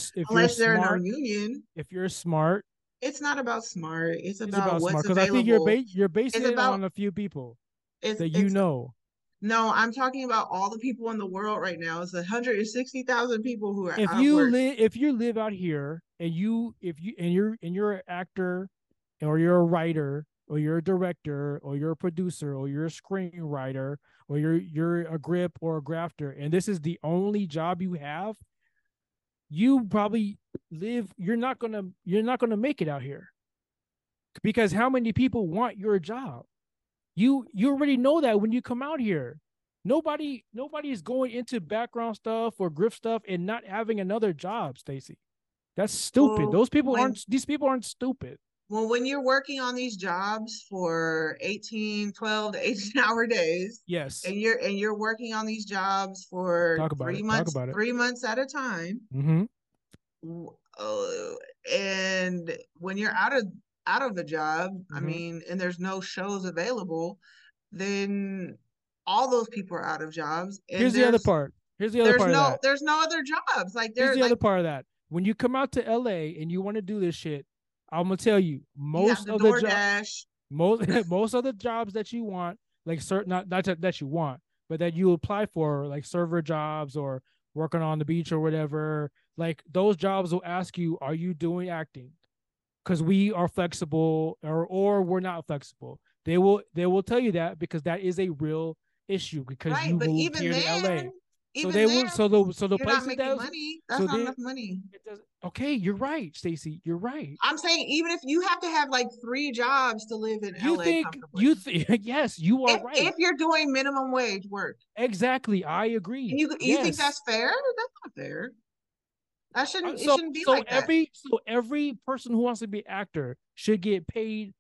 smart, it's not about smart. It's about what's available. Because I think you're basing it on a few people that you know. No, I'm talking about all the people in the world right now. It's 160,000 people who are out of work. If you live out here and you're an actor or you're a writer or you're a director or you're a producer or you're a screenwriter or you're a grip or a grafter, and this is the only job you have, you probably live. You're not gonna make it out here, because how many people want your job? You already know that when you come out here. Nobody is going into background stuff or grift stuff and not having another job, Stacey. That's stupid. These people aren't stupid. Well, when you're working on these jobs for 12 to 18 hour days, yes, and you're working on these jobs for 3 months at a time. Mm-hmm. And when you're out of the job, mm-hmm. I mean, and there's no shows available, then all those people are out of jobs. And Here's the other part of that. There's no other jobs. Here's the other part of that. When you come out to LA and you want to do this shit, I'm gonna tell you, most of the jobs that you want, like not that you want, but that you apply for, like server jobs or working on the beach or whatever, like those jobs will ask you, are you doing acting? Because we are flexible or we're not flexible. They will tell you that, because that is a real issue, because right, you moved here to LA. That's not enough money. Okay, you're right, Stacey. You're right. I'm saying, even if you have to have like 3 jobs to live in LA comfortably. Yes, you are right. If you're doing minimum wage work. Exactly. I agree. And you think that's fair? That's not fair. That shouldn't, it shouldn't be like that. So every person who wants to be an actor should get paid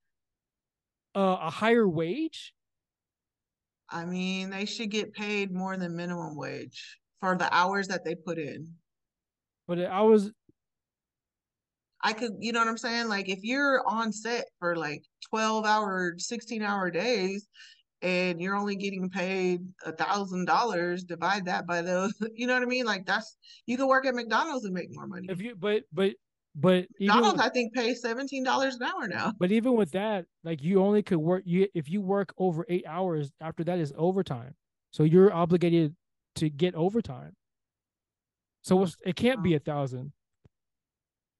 a higher wage? I mean, they should get paid more than minimum wage for the hours that they put in. But the hours, you know what I'm saying? Like, if you're on set for like 12-hour, 16-hour days, and you're only getting paid $1,000, divide that by those. You know what I mean? Like, that's, you can work at McDonald's and make more money. But McDonald's, I think, pays $17 an hour now. But even with that, like, you only could work if you work over 8 hours. After that is overtime, so you're obligated to get overtime. So it can't be 1,000.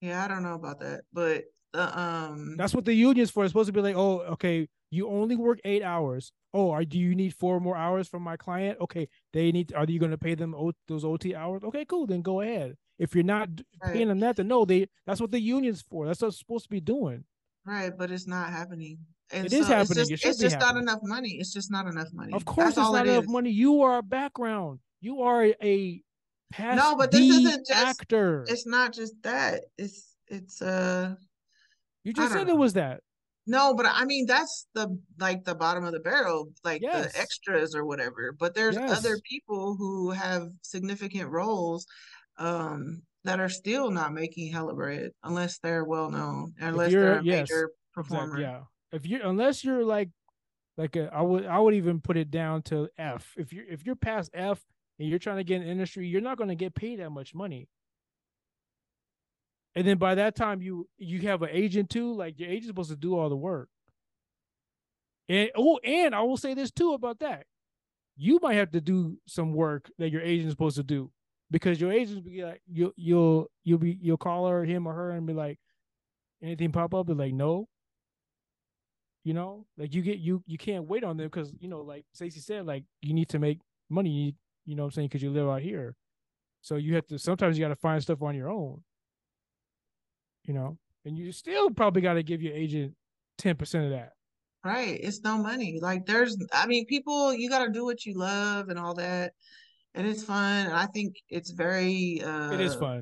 Yeah, I don't know about that, but that's what the union's for. It's supposed to be like, oh, okay, you only work 8 hours. Oh, do you need 4 more hours from my client? Okay, are you going to pay them those OT hours? Okay, cool, then go ahead. If you're not paying them that, then no, that's what the union's for. That's what it's supposed to be doing. Right, but it's not happening. And it is happening. It's just not enough money. It's just not enough money. Of course, it's not enough money. You are a background. You are a past actor. No, but this isn't just actor. It's not just that. It's You just said it was that. No, but I mean, that's the bottom of the barrel, like, yes, the extras or whatever. But there's, yes, other people who have significant roles that are still not making hella bread, unless they're well known, unless they're a, yes, major performer. Exactly, yeah. Unless you're like I would even put it down to F. If you're past F and you're trying to get in the industry, you're not going to get paid that much money. And then by that time, you have an agent too. Like, your agent's supposed to do all the work. And I will say this too about that: you might have to do some work that your agent's supposed to do, because your agent will be like, you'll call her, him or her, and be like, anything pop up? They're like, no. You know, like, you can't wait on them, because, you know, like Stacey said, like, you need to make money. You know what I'm saying? Because you live out here, so you have to. Sometimes you got to find stuff on your own. You know, and you still probably got to give your agent 10% of that. Right. It's no money. Like, you got to do what you love and all that. And it's fun. And I think it's very, it is fun.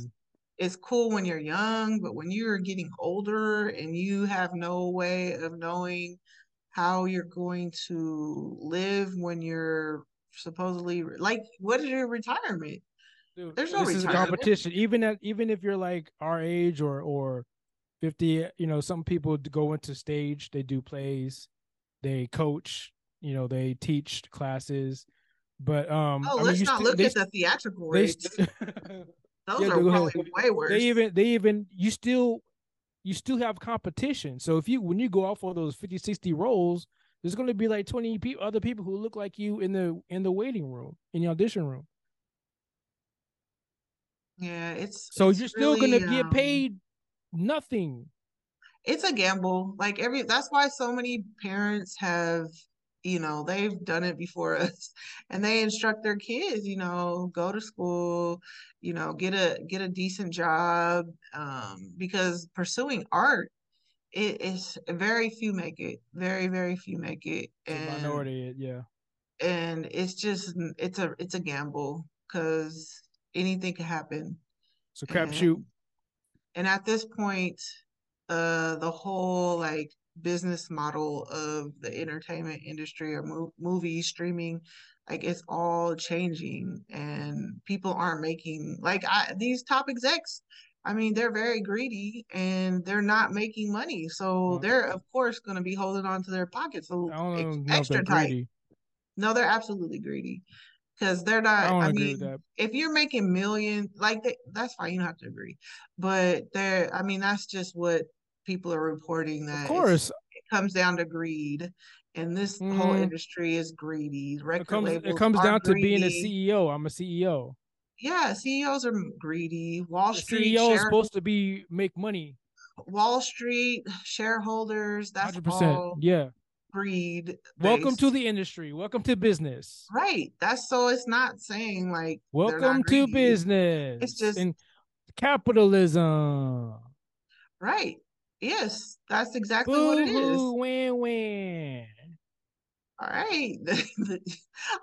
It's cool when you're young, but when you're getting older and you have no way of knowing how you're going to live when you're supposedly, like, what is your retirement? Dude, there's no retirement. This is a competition. Even if you're like our age or 50, you know, some people go into stage. They do plays. They coach. you know, they teach classes. But let's not look at the theatrical rates. Those are probably way worse. You still have competition. So when you go out for those 50, 60 roles, there's going to be like 20 other people who look like you in the waiting room, in the audition room. Yeah, it's you're still really, going to get paid nothing. It's a gamble. Like that's why so many parents have, you know, they've done it before us, and they instruct their kids, you know, go to school, you know, get a decent job, because pursuing art, it is very few make it, very, very few make it. And the minority, yeah. And it's just, it's a gamble because anything could happen. It's a crapshoot. And at this point, the whole like business model of the entertainment industry or movie streaming, like it's all changing, and people aren't making these top execs. I mean, they're very greedy and they're not making money, so they're of course going to be holding on to their pockets extra tight. Greedy. No, they're absolutely greedy because they're not. I mean, if you're making millions, that's fine. You don't have to agree, but that's just what people are reporting, that of course it comes down to greed, and this whole industry is greedy. It comes down greedy. To being a CEO. I'm a CEO. Yeah, CEOs are greedy. Wall Street CEO is supposed to be make money. Wall Street shareholders. That's 100%. All. Yeah. Greed. Welcome to the industry. Welcome to business. Right. That's so. It's not saying like welcome to business. It's just capitalism. Right. Yes, that's exactly what it is. Win. All right,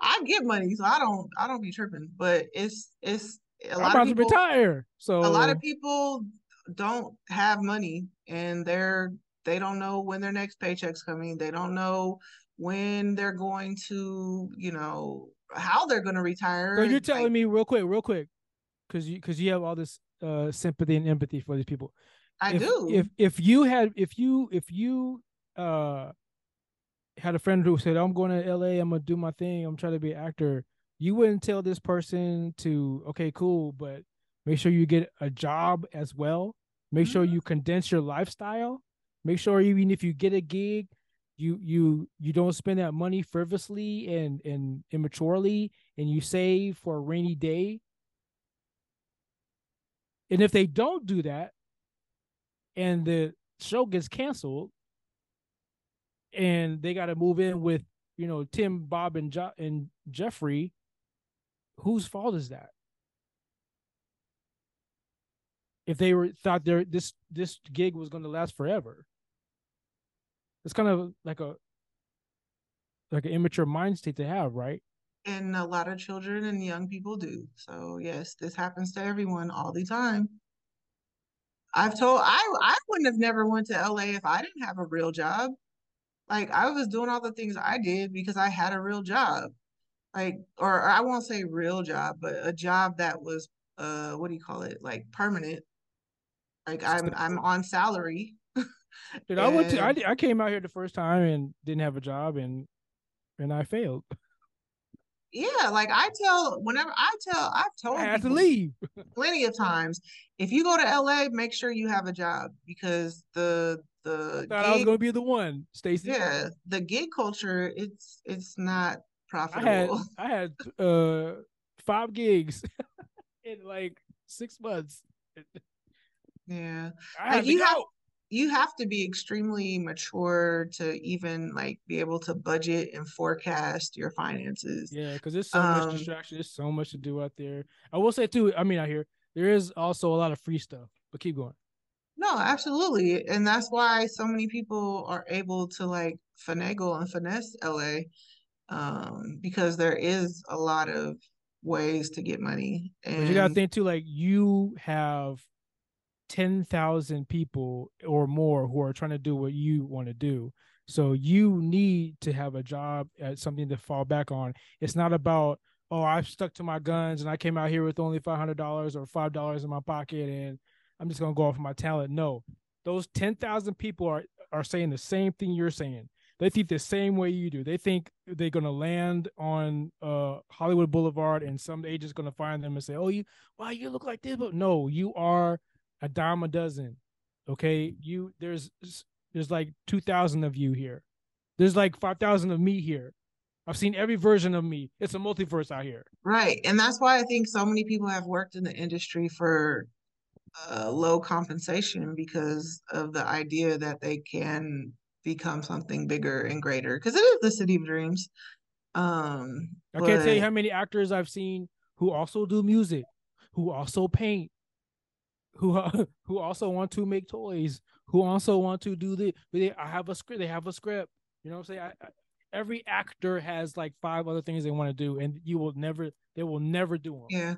I get money, so I don't be tripping. But it's a lot of people retire, so a lot of people don't have money, and they don't know when their next paycheck's coming. They don't know when they're going to, you know, how they're going to retire. So you're telling me real quick, because you have all this sympathy and empathy for these people. If you had a friend who said, I'm going to LA, I'm going to do my thing, I'm trying to be an actor, you wouldn't tell this person to, okay, cool, but make sure you get a job as well. Make sure you condense your lifestyle. Make sure even if you get a gig, you don't spend that money frivolously and immaturely, and you save for a rainy day. And if they don't do that, and the show gets canceled, and they got to move in with, you know, Tim, Bob, and Jeffrey. Whose fault is that? If they thought this gig was going to last forever, it's kind of like an immature mind state to have, right? And a lot of children and young people do. So yes, this happens to everyone all the time. I wouldn't have never went to LA if I didn't have a real job. Like I was doing all the things I did because I had a real job, or I won't say real job, but a job that was permanent. Like I'm on salary. Dude, I came out here the first time and didn't have a job and I failed. Yeah, like I've told people I had to leave plenty of times. If you go to LA, make sure you have a job because I was gonna be the one, Stacey. Yeah, the gig culture, it's not profitable. I had 5 gigs in like 6 months. Yeah, you have to be extremely mature to even like be able to budget and forecast your finances. Yeah, because there's so much distraction. There's so much to do out there. I will say too, out here, there is also a lot of free stuff, but keep going. No, absolutely. And that's why so many people are able to like finagle and finesse LA, because there is a lot of ways to get money. But you got to think too, like you have 10,000 people or more who are trying to do what you want to do. So you need to have a job, at something to fall back on. It's not about, oh, I've stuck to my guns and I came out here with only $500 or $5 in my pocket and I'm just going to go off my talent. No, those 10,000 people are saying the same thing you're saying. They think the same way you do. They think they're going to land on Hollywood Boulevard and some agent's going to find them and say, oh, you look like this. But no, you are a dime a dozen. Okay. There's like 2,000 of you here. There's like 5,000 of me here. I've seen every version of me. It's a multiverse out here. Right. And that's why I think so many people have worked in the industry for low compensation, because of the idea that they can become something bigger and greater. Because it is the city of dreams. I can't tell you how many actors I've seen who also do music, who also paint, who also want to make toys, who also want to do the. They have a script. You know what I'm saying? Every actor has like 5 other things they want to do, and they will never do them. Yeah,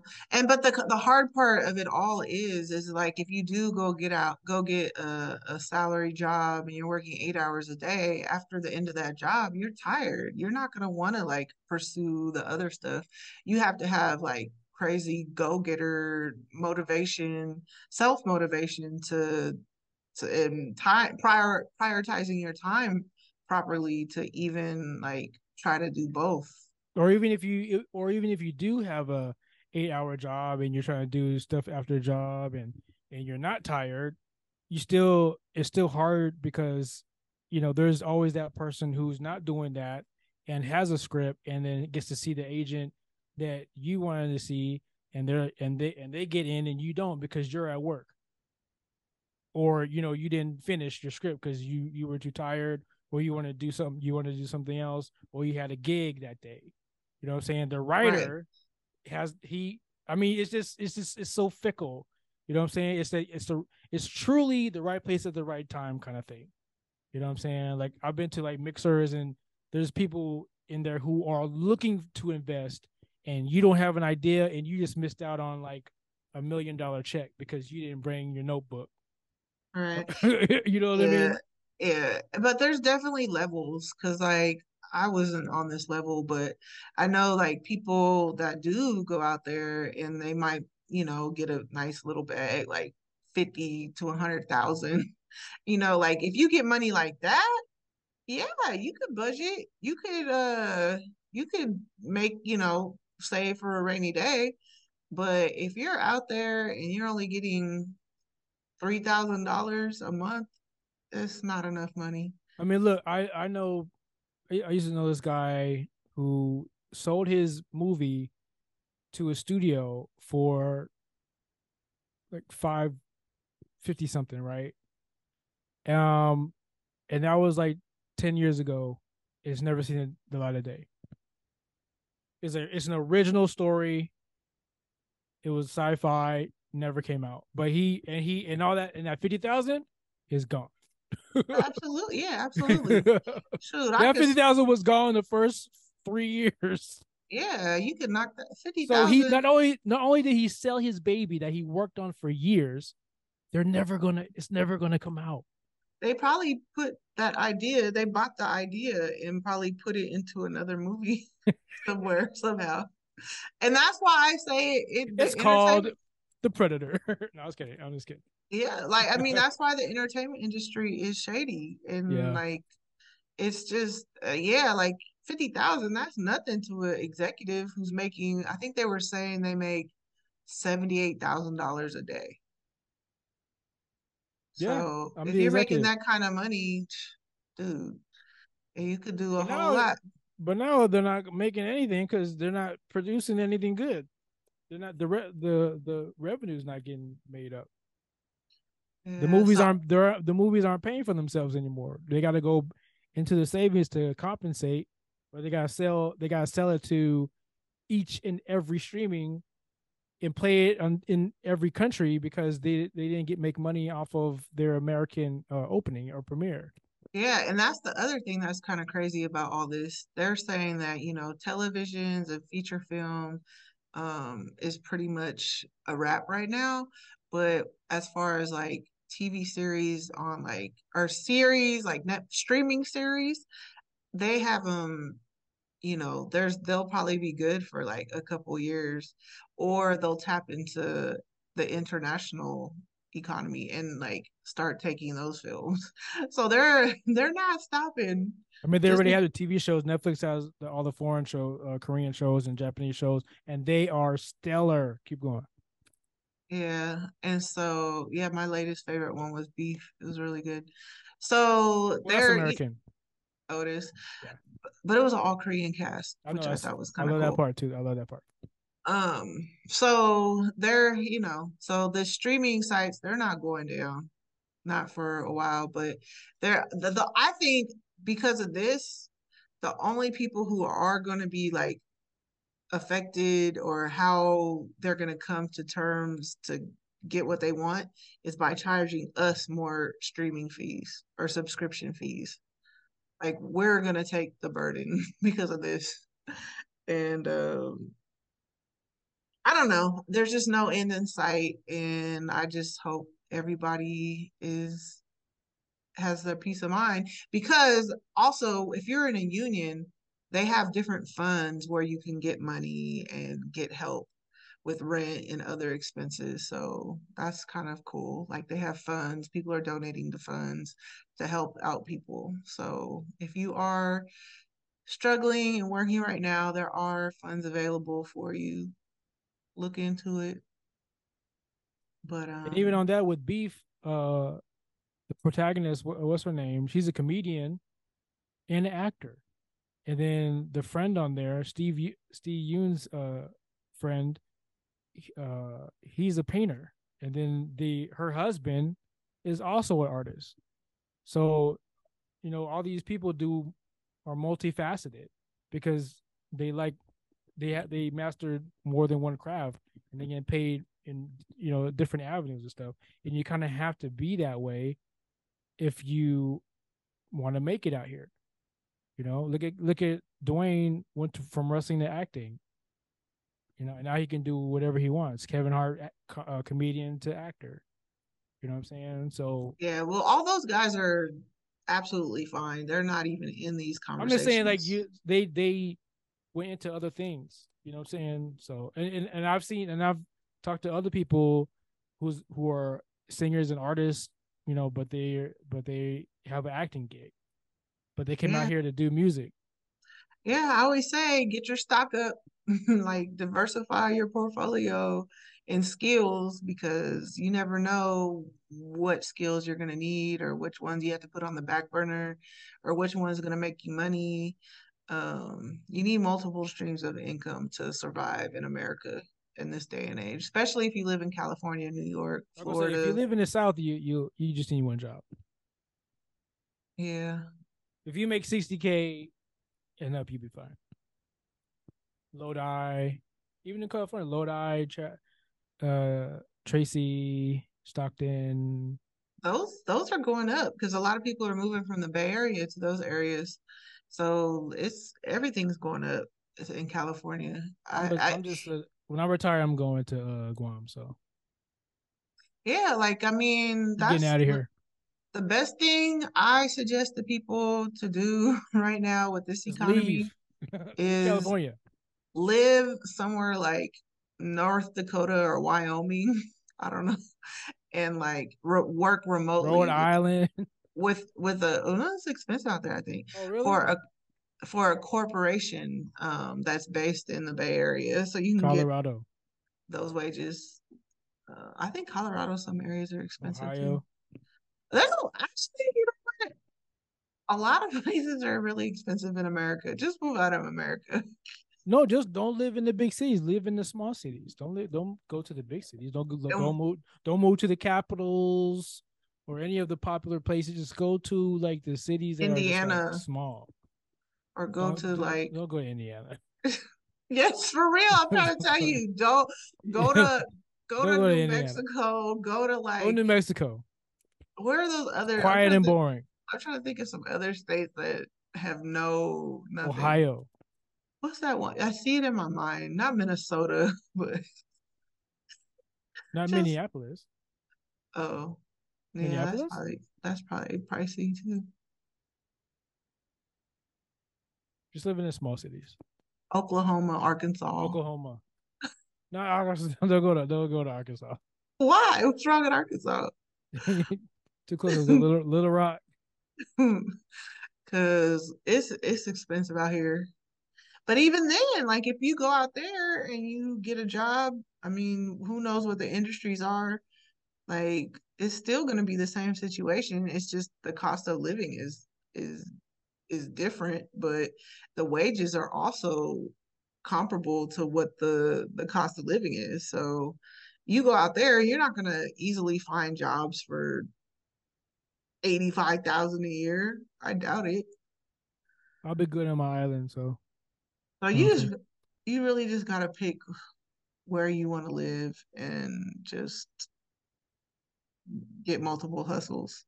but the hard part of it all is like, if you do go get a salary job and you're working 8 hours a day, after the end of that job, you're tired. You're not going to want to like pursue the other stuff. You have to have like crazy go-getter motivation, self-motivation to and time prioritizing your time properly to even like try to do both. Or even if you do have a 8-hour job and you're trying to do stuff after a job and you're not tired, it's still hard, because you know there's always that person who's not doing that and has a script and then gets to see the agent that you wanted to see, and they get in and you don't because you're at work, or you know you didn't finish your script because you were too tired. Or you want to do something else, or you had a gig that day. You know what I'm saying? The writer it's so fickle. You know what I'm saying? It's truly the right place at the right time kind of thing. You know what I'm saying? Like, I've been to like mixers, and there's people in there who are looking to invest, and you don't have an idea, and you just missed out on like $1 million check because you didn't bring your notebook. All right. You know what I mean? Yeah, but there's definitely levels, because like I wasn't on this level, but I know like people that do go out there and they might, you know, get a nice little bag, like 50 to 100,000, you know, like if you get money like that, yeah, you could budget, you could make, you know, save for a rainy day. But if you're out there and you're only getting $3,000 a month, it's not enough money. I mean, look, I know, I used to know this guy who sold his movie to a studio for like 550 something, right? And that was like 10 years ago. It's never seen the light of day. It's an original story. It was sci-fi, never came out. But that 50,000 is gone. Absolutely, yeah, absolutely. Shoot, that 50,000 was gone the first 3 years. Yeah, you could knock that 50,000. So he not only did he sell his baby that he worked on for years, it's never gonna come out. They probably bought the idea and probably put it into another movie somewhere somehow. And that's why I say it's called The Predator. No, I was kidding. I'm just kidding. Yeah, like, I mean, that's why the entertainment industry is shady. And like, it's just, like 50,000, that's nothing to an executive who's making, I think they were saying they make $78,000 a day. Yeah, so if you're making that kind of money, dude, you could do a whole lot. But now they're not making anything because they're not producing anything good. They're not, the revenue's not getting made up. Yeah, the movies aren't paying for themselves anymore. They got to go into the savings to compensate, or they got to sell it to each and every streaming and play it in every country, because they didn't make money off of their American opening or premiere. Yeah, and that's the other thing that's kind of crazy about all this. They're saying that, you know, televisions and feature film is pretty much a wrap right now, but as far as like TV series on like, or series, like net streaming series, they have them, you know, they'll probably be good for like a couple years, or they'll tap into the international economy and like start taking those films. So they're not stopping I mean, they Disney already have the TV shows. Netflix has all the foreign shows, Korean shows and Japanese shows, and they are stellar. Keep going. Yeah. And so, yeah, my latest favorite one was Beef. It was really good. So they're American. Otis. Yeah. But it was an all Korean cast, which I thought was kind of cool. I love that part too. I love that part. So they're, you know, so the streaming sites, they're not going down. Not for a while, but they're the I think because of this, the only people who are going to be like affected or how they're going to come to terms to get what they want is by charging us more streaming fees or subscription fees. Like, we're going to take the burden because of this. And I don't know. There's just no end in sight. And I just hope everybody has their peace of mind, because also if you're in a union, they have different funds where you can get money and get help with rent and other expenses. So that's kind of cool. Like, they have funds, people are donating the funds to help out people. So if you are struggling and working right now, there are funds available for you. Look into it. But and even on that with Beef, the protagonist, what's her name? She's a comedian and an actor. And then the friend on there, Steve Yoon's friend, he's a painter. And then her husband is also an artist. So, you know, all these people are multifaceted because they mastered more than one craft, and they get paid in, you know, different avenues and stuff. And you kind of have to be that way if you want to make it out here. You know, look at Dwayne went from wrestling to acting, you know, and now he can do whatever he wants. Kevin Hart, comedian to actor, you know what I'm saying? So yeah, well, all those guys are absolutely fine. They're not even in these conversations. I'm just saying, like, they went into other things, you know what I'm saying? So and I've talk to other people who are singers and artists, you know, but they have an acting gig, but they came out here to do music. Yeah, I always say, get your stock up, like, diversify your portfolio and skills, because you never know what skills you're going to need or which ones you have to put on the back burner or which one's going to make you money. You need multiple streams of income to survive in America in this day and age, especially if you live in California, New York, Florida. If you live in the South, you just need one job. Yeah. If you make 60K and up, you'd be fine. Lodi, even in California, Lodi, Tracy, Stockton. Those are going up because a lot of people are moving from the Bay Area to those areas. So everything's going up in California. When I retire, I'm going to Guam. So yeah, like, I mean, that's getting out of here. The best thing I suggest to people to do right now with this economy is California. Live somewhere like North Dakota or Wyoming. I don't know, and like work remotely. Rhode Island it's expensive out there, I think. Oh, really? For a corporation that's based in the Bay Area. So you can Colorado. Get those wages. I think Colorado, some areas are expensive. Ohio. Too. Actually, you know what? A lot of places are really expensive in America. Just move out of America. No, just don't live in the big cities. Live in the small cities. Don't go to the big cities. Don't move to the capitals or any of the popular places. Just go to like the cities that Indiana. Are just, like, small. Or go don't go to Indiana. Yes, for real. I'm trying to tell you, don't go to New Indiana. Mexico. Go to New Mexico. Where are those other quiet and boring? I'm trying to think of some other states that have nothing. Ohio. What's that one? I see it in my mind. Not Minnesota, but not Minneapolis. Oh, yeah, Minneapolis? That's probably pricey too. Just living in small cities. Oklahoma, Arkansas. No, Arkansas. Don't go to Arkansas. Why? What's wrong with Arkansas? Too close to Little Rock. because it's expensive out here. But even then, like, if you go out there and you get a job, I mean, who knows what the industries are? Like, it's still going to be the same situation. It's just the cost of living is different, but the wages are also comparable to what the cost of living is. So you go out there, you're not going to easily find jobs for $85,000 a year. I doubt it. I'll be good on my island, so. So you really just got to pick where you want to live and just get multiple hustles.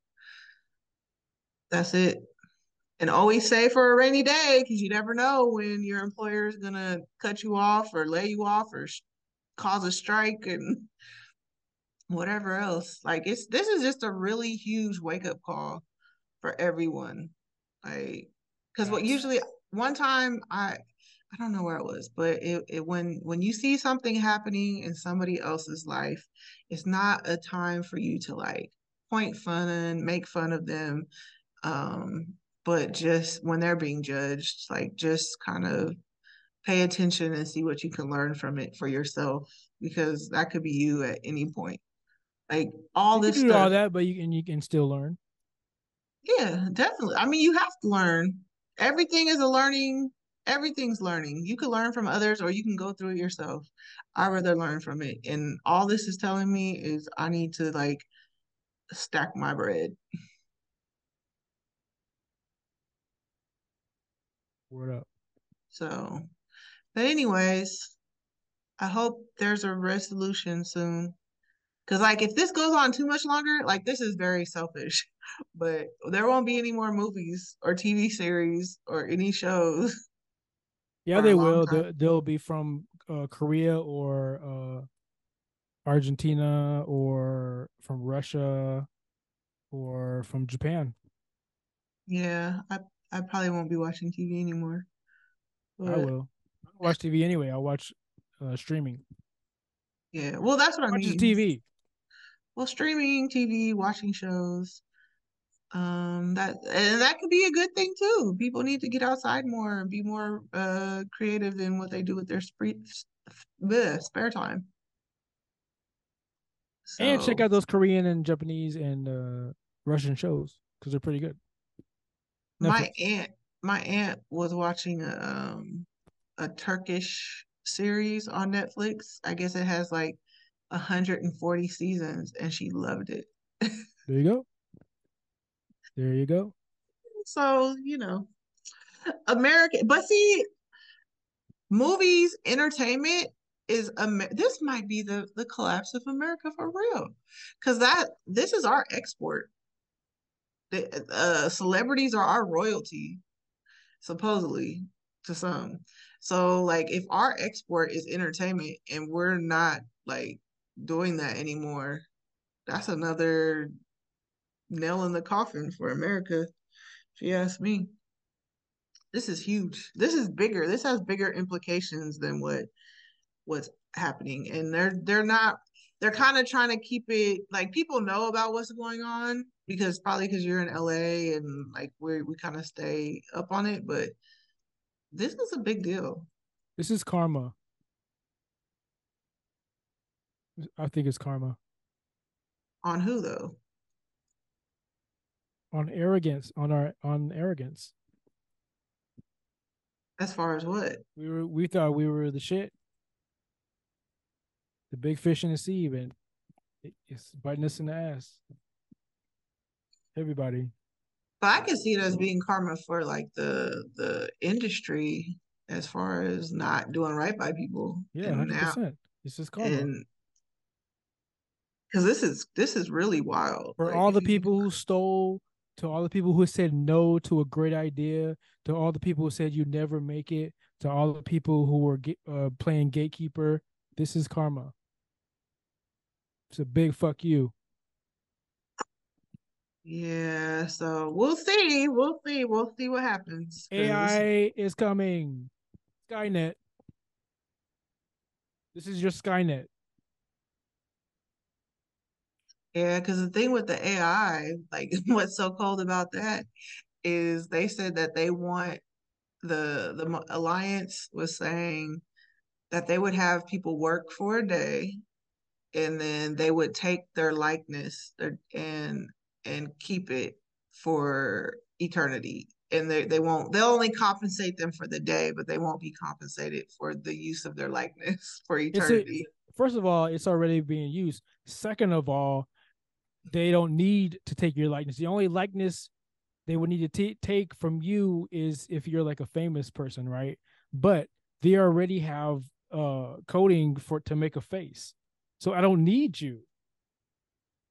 That's it. And always save for a rainy day, because you never know when your employer is going to cut you off or lay you off or cause a strike and whatever else. Like, this is just a really huge wake-up call for everyone. Like, because what usually, one time, I don't know where it was, but it when you see something happening in somebody else's life, it's not a time for you to, like, point fun and make fun of them. But just when they're being judged, like, just kind of pay attention and see what you can learn from it for yourself, because that could be you at any point. Like, all this stuff. You can do all that, but you can still learn. Yeah, definitely. I mean, you have to learn. Everything's learning. You can learn from others, or you can go through it yourself. I'd rather learn from it. And all this is telling me is I need to, like, stack my bread. Word up. So, but anyways, I hope there's a resolution soon. Because, like, if this goes on too much longer, like, this is very selfish. But there won't be any more movies or TV series or any shows. Yeah, they will. They'll be from Korea or Argentina or from Russia or from Japan. Yeah, I probably won't be watching TV anymore. But I will. I don't watch TV anyway. I watch streaming. Yeah, well, that's what I mean. Just TV. Well, streaming, TV, watching shows. That could be a good thing, too. People need to get outside more and be more creative in what they do with their spare time. So, and check out those Korean and Japanese and Russian shows, because they're pretty good. Netflix. My aunt was watching a Turkish series on Netflix. I guess it has like 140 seasons, and she loved it. There you go. So, you know, American. But see, movies, entertainment is this might be the collapse of America for real, because this is our export. Celebrities are our royalty, supposedly, to some. So, like, if our export is entertainment and we're not, like, doing that anymore, that's another nail in the coffin for America, if you ask me. This is huge. This is bigger. This has bigger implications than what's happening. And they're kind of trying to keep it, like, people know about what's going on, because you're in LA and, like, we kind of stay up on it, but this is a big deal. This is karma. I think it's karma. On who, though? On arrogance. On arrogance. As far as what? We thought we were the shit. The big fish in the sea, and it's biting us in the ass. Everybody. But I can see it as being karma for, like, the industry, as far as not doing right by people. Yeah, 100%. This is karma. Because this is really wild. For, like, all the people who stole, to all the people who said no to a great idea, to all the people who said you never make it, to all the people who were playing gatekeeper, this is karma. It's a big fuck you. Yeah, so we'll see what happens. AI is coming. Skynet. This is your Skynet. Yeah, because the thing with the AI, like, what's so cold about that is they said that they want the Alliance was saying that they would have people work for a day, and then they would take their likeness and keep it for eternity. And they'll only compensate them for the day, but they won't be compensated for the use of their likeness for eternity. First of all, it's already being used. Second of all, they don't need to take your likeness. The only likeness they would need to take from you is if you're like a famous person, right? But they already have coding to make a face. So I don't need you.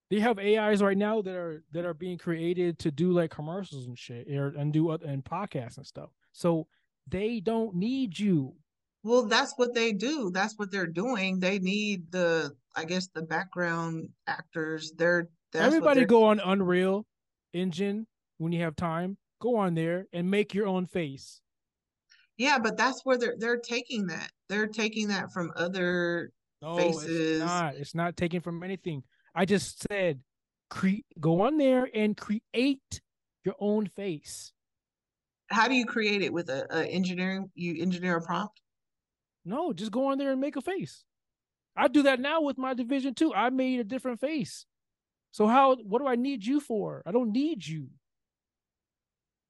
They have AIs right now that are being created to do like commercials and shit, and podcasts and stuff. So they don't need you. Well, that's what they do. That's what they're doing. They need the background actors. Everybody go on Unreal Engine when you have time. Go on there and make your own face. Yeah, but that's where they're taking that. They're taking that from other faces. It's not. It's not taken from anything. I just said, go on there and create your own face. How do you create it with a engineering? You engineer a prompt? No, just go on there and make a face. I do that now with my Division 2. I made a different face. So what do I need you for? I don't need you.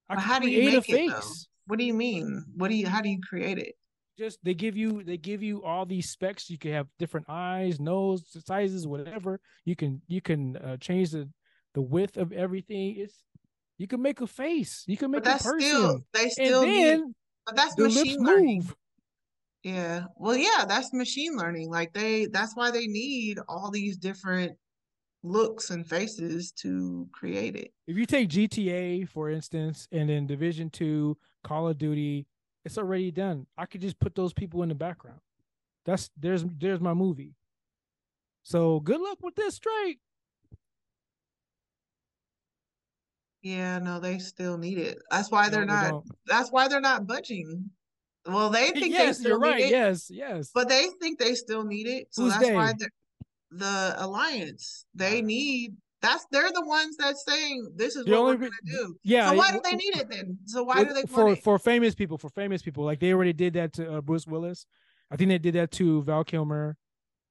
How do you make it, though? What do you mean? How do you create it? Just they give you all these specs. You can have different eyes, nose sizes, whatever. You can change the width of everything. You can make a face. You can make a person. But that's machine learning. Move. Yeah. Well, yeah, that's machine learning. Like that's why they need all these different looks and faces to create it. If you take GTA, for instance, and then Division 2, Call of Duty, it's already done. I could just put those people in the background. There's my movie. So good luck with this, Drake. Yeah, no, they still need it. That's why they're not budging. Well, they think they still need it. Yes. But they think they still need it. So why the Alliance. They need. They're the ones that's saying this is what we're going to do. Yeah. So why do they need it then? So why do they want it? For famous people, like they already did that to Bruce Willis. I think they did that to Val Kilmer.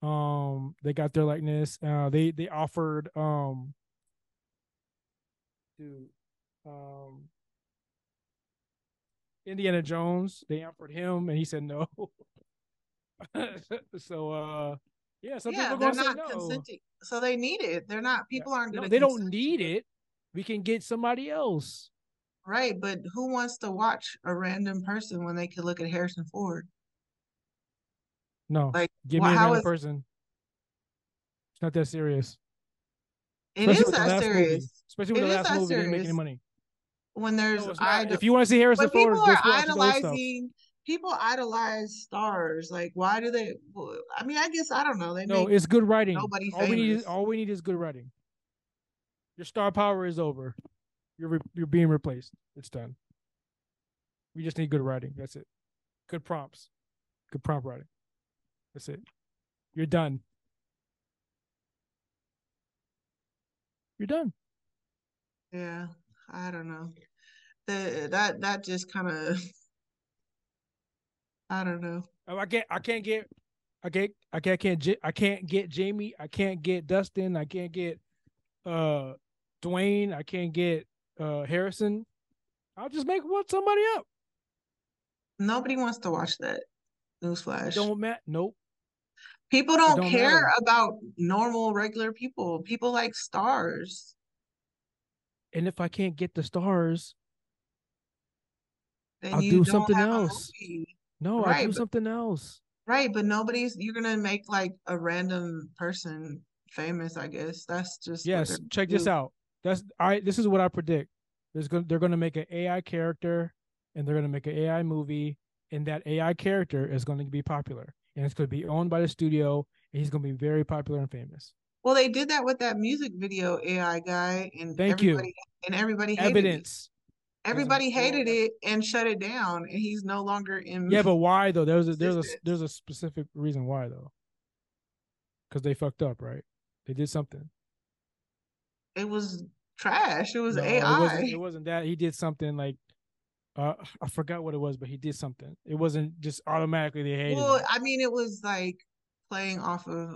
They got their likeness. They offered to Indiana Jones. They offered him, and he said no. So people they're not no. Consenting. So they need it. They're not. People aren't going to. They don't need it. We can get somebody else. Right, but who wants to watch a random person when they can look at Harrison Ford? No, give me a random person. It's not that serious. It is that serious, especially with the last movie didn't make any money. When there's, if you want to see Harrison Ford, people are idolizing. People idolize stars. Like, why do they? I mean, I guess I don't know. It's good writing. All we need is good writing. Your star power is over. You're being replaced. It's done. We just need good writing. That's it. Good prompts. Good prompt writing. That's it. You're done. You're done. Yeah, I don't know. That just kind of. I don't know. I can't get Jamie. I can't get Dustin. I can't get Dwayne. I can't get Harrison. I'll just make somebody up. Nobody wants to watch that. Newsflash. Don't matter. Nope. People don't care about normal, regular people. People like stars. And if I can't get the stars, then I'll do something else. No, right, I'll do something else. Right, but you're going to make like a random person famous, I guess. That's just. Yes, check this out. This is what I predict. They're going to make an AI character, and they're going to make an AI movie, and that AI character is going to be popular. And it's going to be owned by the studio, and he's going to be very popular and famous. Well, they did that with that music video AI guy. And everybody hated Evidence. Everybody hated it and shut it down, and he's no longer in. Yeah, but why though? There's a specific reason why though. Because they fucked up, right? They did something. It was trash. It was AI. It wasn't that. He did something like I forgot what it was, but he did something. It wasn't just automatically they hated. Well, I mean, it was like playing off of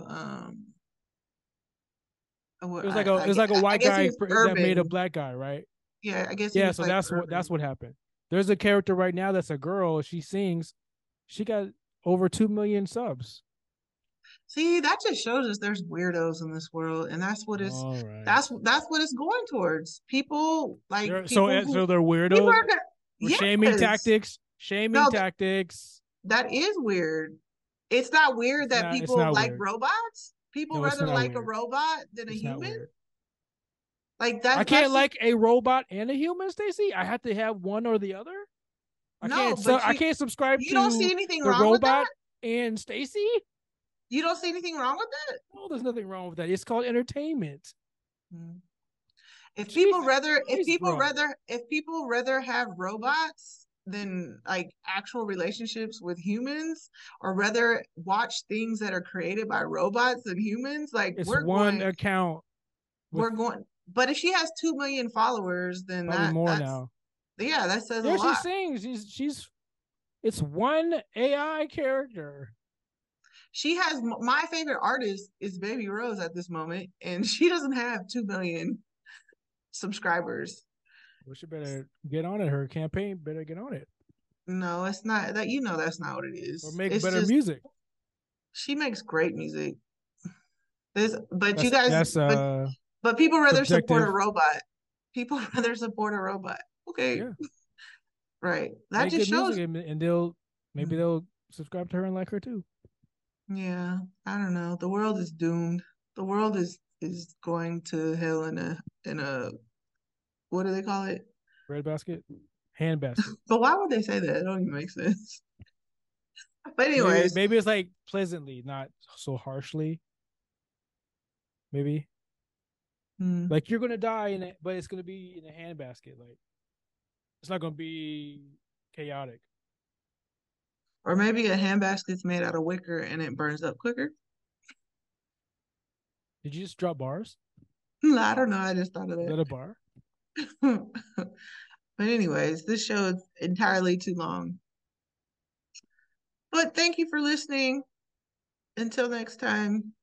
It was like a white guy that made a black guy, right? Yeah, I guess. Yeah, so like that's what happened. There's a character right now that's a girl. She sings. She got over 2 million subs. See, that just shows us there's weirdos in this world, and that's what it's that's what it's going towards. People like so they're weirdos. Shaming tactics. That is weird. It's not weird that people like robots. People rather like a robot than a human. Like that. I can't like a robot and a human, Stacey. I have to have one or the other. I can't subscribe to the robot and Stacey. You don't see anything wrong with that? No, there's nothing wrong with that. It's called entertainment. Mm-hmm. If people rather have robots than like actual relationships with humans, or rather watch things that are created by robots than humans, like But if she has 2 million followers, then that's more now. Yeah, that says a lot. She sings. It's one AI character. She has my favorite artist is Baby Rose at this moment, and she doesn't have 2 million subscribers. Well, she better get on it. Her campaign better get on it. No, it's not that. You know, that's not what it is. Or make better music. She makes great music. But people rather support a robot. People rather support a robot. Okay, yeah. Right? That make just shows. And they'll subscribe to her and like her too. Yeah, I don't know. The world is doomed. The world is going to hell in a what do they call it? Bread basket? Hand basket. But why would they say that? It don't even make sense. But anyways. Maybe it's like pleasantly, not so harshly. Maybe. Like you're gonna die in it, but it's gonna be in a hand basket. Like it's not gonna be chaotic. Or maybe a handbasket's made out of wicker and it burns up quicker. Did you just drop bars? No, I don't know. I just thought of that. Is that a bar? But anyways, this show is entirely too long. But thank you for listening. Until next time.